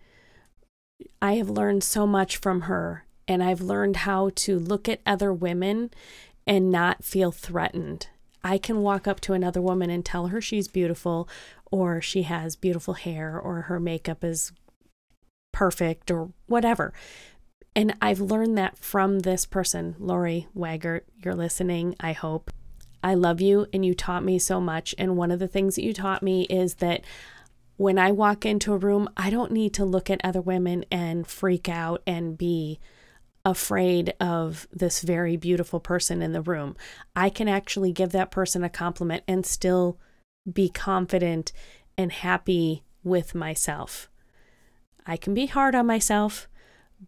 I have learned so much from her. And I've learned how to look at other women and not feel threatened. I can walk up to another woman and tell her she's beautiful, or she has beautiful hair, or her makeup is perfect, or whatever. And I've learned that from this person, Laurie Waggert. You're listening, I hope. I love you, and you taught me so much. And one of the things that you taught me is that when I walk into a room, I don't need to look at other women and freak out and be afraid of this very beautiful person in the room. I can actually give that person a compliment and still be confident and happy with myself. I can be hard on myself,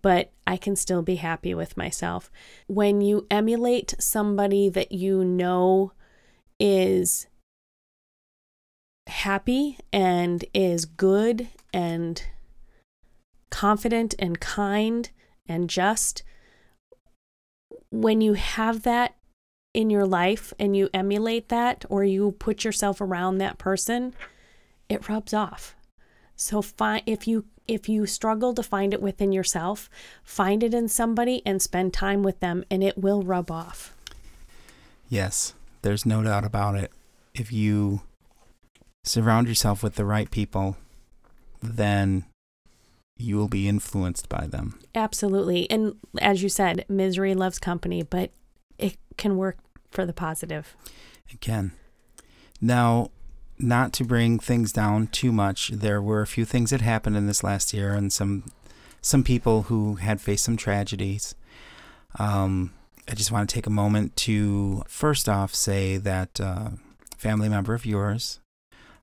but I can still be happy with myself. When you emulate somebody that you know is happy and is good and confident and kind and just, when you have that in your life and you emulate that or you put yourself around that person, it rubs off. So fi- if you If you struggle to find it within yourself, find it in somebody and spend time with them, and it will rub off. Yes, there's no doubt about it. If you surround yourself with the right people, then you will be influenced by them. Absolutely. And as you said, misery loves company, but it can work for the positive. It can. Now, not to bring things down too much, there were a few things that happened in this last year and some some people who had faced some tragedies. Um, I just want to take a moment to first off say that uh, a family member of yours,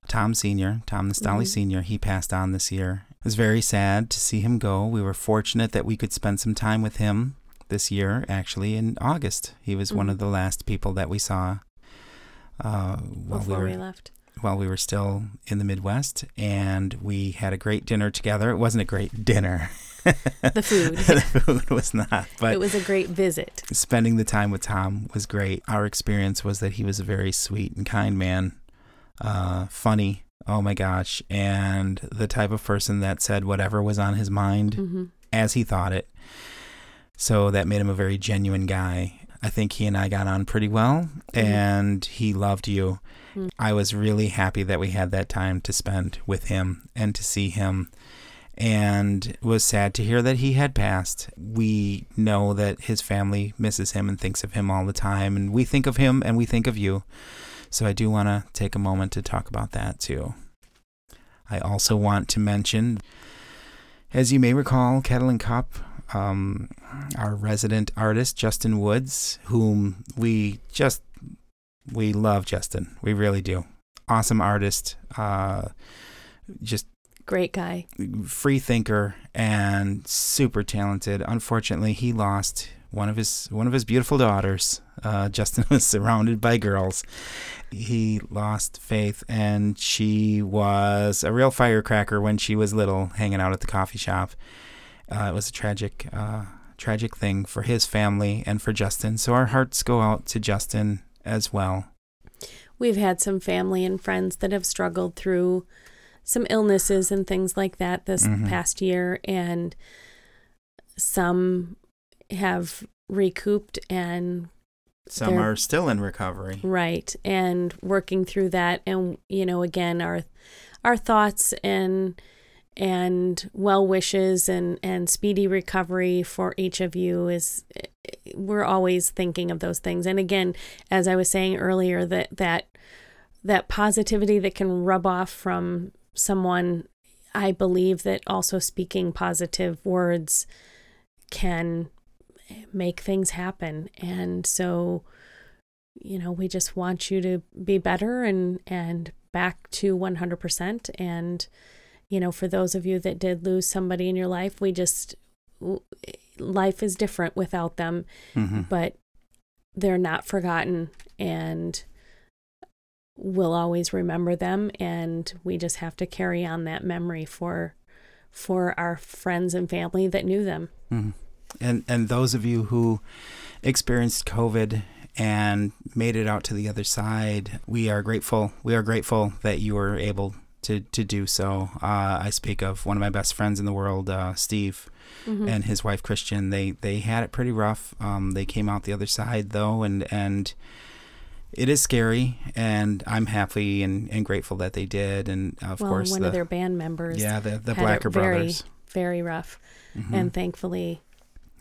Tom Senior, Tom Nastalli mm-hmm. Senior, he passed on this year. It was very sad to see him go. We were fortunate that we could spend some time with him this year, actually in August. He was mm-hmm. one of the last people that we saw uh, while Before we, were, we left. While we were still in the Midwest, and we had a great dinner together. It wasn't a great dinner. The food. The food was not. But it was a great visit. Spending the time with Tom was great. Our experience was that he was a very sweet and kind man, uh, funny, Oh my gosh. And the type of person that said whatever was on his mind mm-hmm. as he thought it. So that made him a very genuine guy. I think he and I got on pretty well mm-hmm. and he loved you. Mm-hmm. I was really happy that we had that time to spend with him and to see him, and was sad to hear that he had passed. We know that his family misses him and thinks of him all the time, and we think of him and we think of you. So I do want to take a moment to talk about that too. I also want to mention, as you may recall, Kettle and Cup, um, our resident artist, Justin Woods, whom we just, we love Justin. We really do. Awesome artist. Uh, just great guy. Free thinker and super talented. Unfortunately, he lost one of his one of his beautiful daughters. Uh, Justin was surrounded by girls. He lost Faith, and she was a real firecracker when she was little, hanging out at the coffee shop. Uh, it was a tragic, uh, tragic thing for his family and for Justin. So our hearts go out to Justin as well. We've had some family and friends that have struggled through some illnesses and things like that this mm-hmm. past year, and some have recouped and some are still in recovery. Right. And working through that. And, you know, again, our our thoughts and and well wishes and, and speedy recovery for each of you is, we're always thinking of those things. And again, as I was saying earlier, that that, that positivity that can rub off from someone, I believe that also speaking positive words can make things happen. And so, you know, we just want you to be better and and back to one hundred percent. And, you know, for those of you that did lose somebody in your life, we just, life is different without them, mm-hmm. but they're not forgotten, and we'll always remember them. And we just have to carry on that memory for for our friends and family that knew them. Mm-hmm. And and those of you who experienced COVID and made it out to the other side, we are grateful. We are grateful that you were able to, to do so. Uh, I speak of one of my best friends in the world, uh, Steve, mm-hmm. and his wife, Christian. They they had it pretty rough. Um, they came out the other side, though, and, and it is scary. And I'm happy and, and grateful that they did. And, of well, course, one the, of their band members. Yeah, the, the Blacker very, brothers. Very rough. Mm-hmm. And thankfully...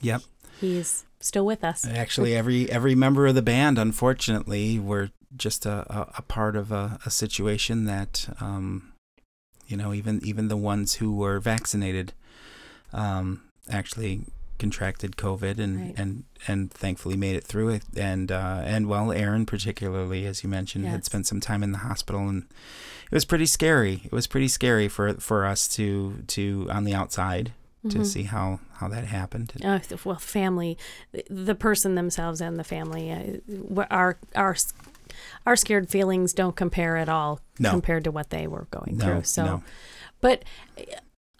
Yep. He's still with us. Actually, every every member of the band, unfortunately, were just a, a, a part of a, a situation that, um, you know, even, even the ones who were vaccinated um, actually contracted COVID and, right. and, and thankfully made it through it. And, uh, and well, Aaron, particularly, as you mentioned, yes. had spent some time in the hospital, and it was pretty scary. It was pretty scary for, for us to, to, on the outside, to mm-hmm. see how, how that happened. Uh, well, family, the person themselves and the family, uh, our, our our scared feelings don't compare at all no. compared to what they were going no, through. So, no. But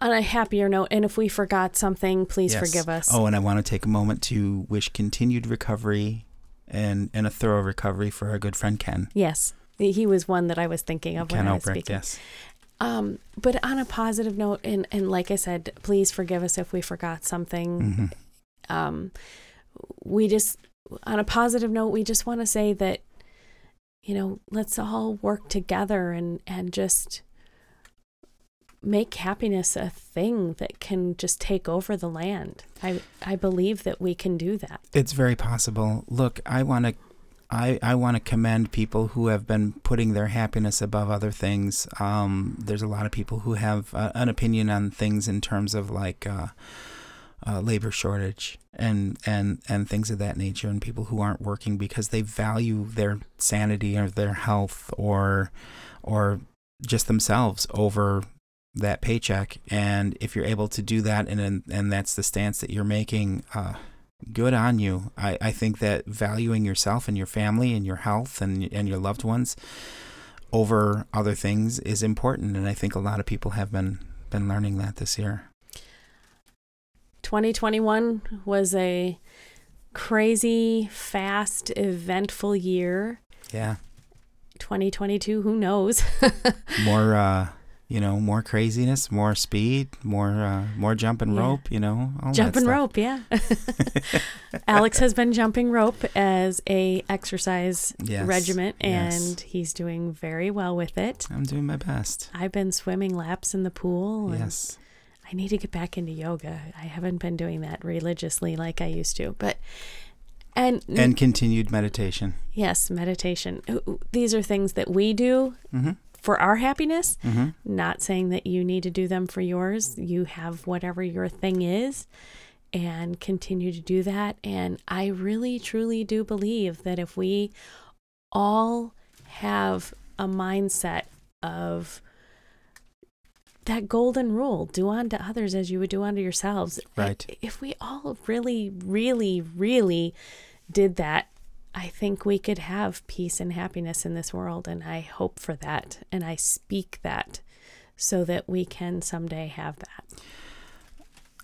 on a happier note, and if we forgot something, please yes. forgive us. Oh, and I want to take a moment to wish continued recovery and, and a thorough recovery for our good friend Ken. Yes, he was one that I was thinking of Ken when Oprah, I was speaking. Yes. Um, but on a positive note, and, and like I said, please forgive us if we forgot something. Mm-hmm. Um, we just, on a positive note, we just want to say that, you know, let's all work together and, and just make happiness a thing that can just take over the land. I, I believe that we can do that. It's very possible. Look, I want to I, I want to commend people who have been putting their happiness above other things. Um, there's a lot of people who have uh, an opinion on things in terms of like uh, uh, labor shortage and, and, and things of that nature, and people who aren't working because they value their sanity or their health or or just themselves over that paycheck. And if you're able to do that and and that's the stance that you're making, uh, good on you. I, I think that valuing yourself and your family and your health and and your loved ones over other things is important. And I think a lot of people have been, been learning that this year. twenty twenty-one was a crazy, fast, eventful year. Yeah. twenty twenty-two, who knows? More, uh, you know, more craziness, more speed, more, uh, more jump and yeah. rope, you know, all jump that and stuff. rope. Yeah. Alex has been jumping rope as a exercise yes. regiment, and yes. he's doing very well with it. I'm doing my best. I've been swimming laps in the pool. And yes. I need to get back into yoga. I haven't been doing that religiously like I used to, but And, and continued meditation. Yes, meditation. These are things that we do mm-hmm. for our happiness. Mm-hmm. Not saying that you need to do them for yours. You have whatever your thing is and continue to do that. And I really, truly do believe that if we all have a mindset of that golden rule, do unto others as you would do unto yourselves. Right. I, if we all really, really, really did that, I think we could have peace and happiness in this world. And I hope for that. And I speak that so that we can someday have that.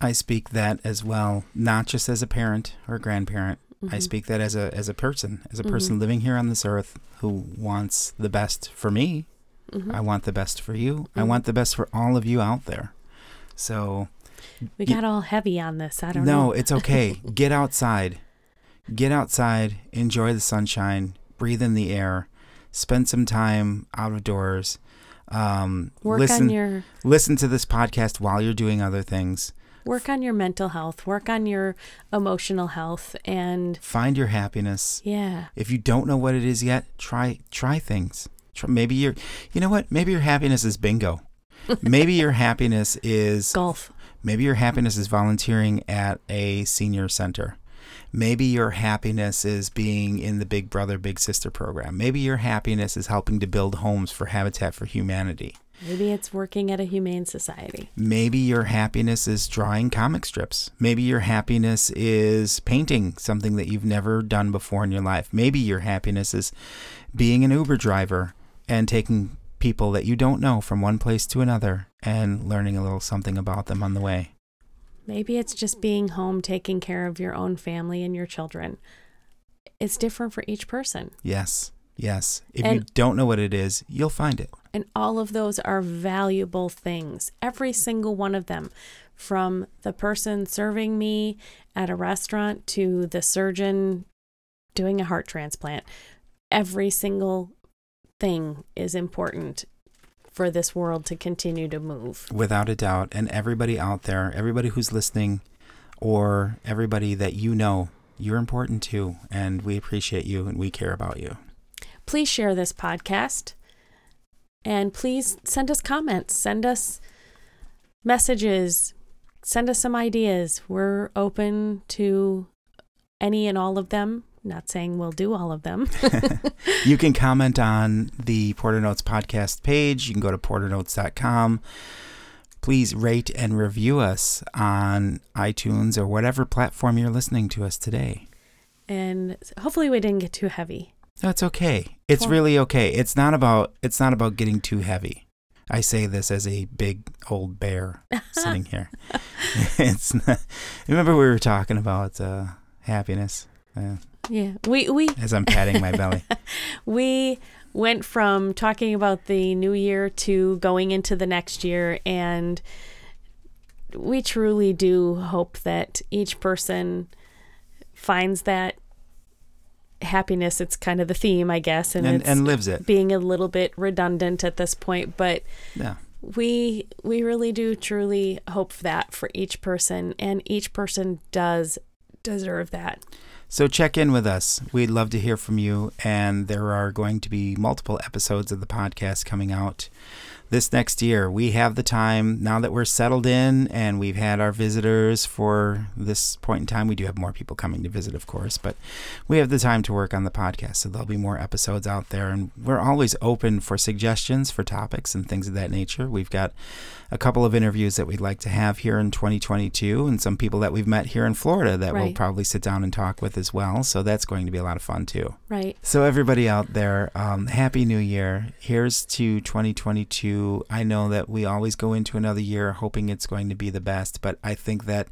I speak that as well, not just as a parent or grandparent. Mm-hmm. I speak that as a, as a person, as a person mm-hmm. living here on this earth who wants the best for me. Mm-hmm. I want the best for you. Mm-hmm. I want the best for all of you out there. So we got y- all heavy on this. I don't no, know. No, it's okay. Get outside. Get outside. Enjoy the sunshine. Breathe in the air. Spend some time out of doors. Um, Work listen, on your... Listen to this podcast while you're doing other things. Work on your mental health. Work on your emotional health. And find your happiness. Yeah. If you don't know what it is yet, try try things. Maybe you're, you know what? Maybe your happiness is bingo. Maybe your happiness is golf. Maybe your happiness is volunteering at a senior center. Maybe your happiness is being in the Big Brother, Big Sister program. Maybe your happiness is helping to build homes for Habitat for Humanity. Maybe it's working at a humane society. Maybe your happiness is drawing comic strips. Maybe your happiness is painting something that you've never done before in your life. Maybe your happiness is being an Uber driver and taking people that you don't know from one place to another and learning a little something about them on the way. Maybe it's just being home, taking care of your own family and your children. It's different for each person. Yes, yes. If and, you don't know what it is, you'll find it. And all of those are valuable things, every single one of them, from the person serving me at a restaurant to the surgeon doing a heart transplant. Every single thing is important for this world to continue to move. Without a doubt. And everybody out there, everybody who's listening or everybody that you know, you're important too. And we appreciate you and we care about you. Please share this podcast and please send us comments, send us messages, send us some ideas. We're open to any and all of them. Not saying we'll do all of them. You can comment on the PorterNotes podcast page. You can go to porter notes dot com. Please rate and review us on iTunes or whatever platform you're listening to us today. And hopefully we didn't get too heavy. That's okay. It's Poor. really okay. It's not about it's not about getting too heavy. I say this as a big old bear sitting here. It's not, remember we were talking about uh, happiness. Uh, Yeah, we, we as I'm patting my belly. We went from talking about the new year to going into the next year, and we truly do hope that each person finds that happiness. It's kind of the theme, I guess, and and, it's and lives it. Being a little bit redundant at this point, but yeah. We we really do truly hope for that for each person, and each person does deserve that. So check in with us. We'd love to hear from you. And there are going to be multiple episodes of the podcast coming out this next year. We have the time now that we're settled in and we've had our visitors for this point in time. We do have more people coming to visit, of course, but we have the time to work on the podcast. So there'll be more episodes out there. And we're always open for suggestions for topics and things of that nature. We've got a couple of interviews that we'd like to have here in twenty twenty-two and some people that we've met here in Florida that right. we'll probably sit down and talk with as well. So that's going to be a lot of fun too. Right. So everybody out there, um, Happy New Year. Here's to twenty twenty-two. I know that we always go into another year hoping it's going to be the best, but I think that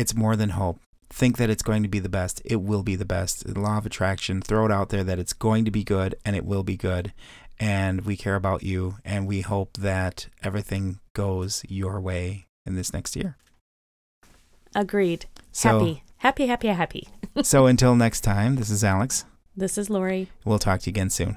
it's more than hope. Think that it's going to be the best. It will be the best. The law of attraction, throw it out there that it's going to be good and it will be good. and we care about you, and we hope that everything goes your way in this next year. Agreed. So, happy, happy, happy, happy. So until next time, this is Alex. This is Laurie. We'll talk to you again soon.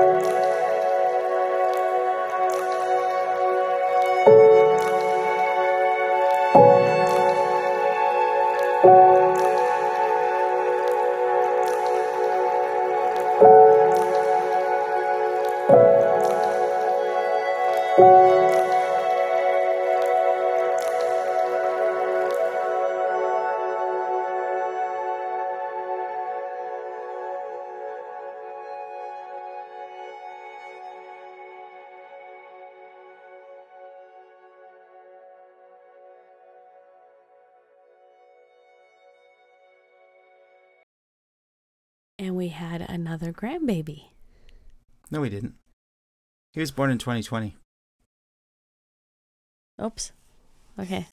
And we had another grandbaby. No, we didn't. He was born in twenty twenty. Oops. Okay.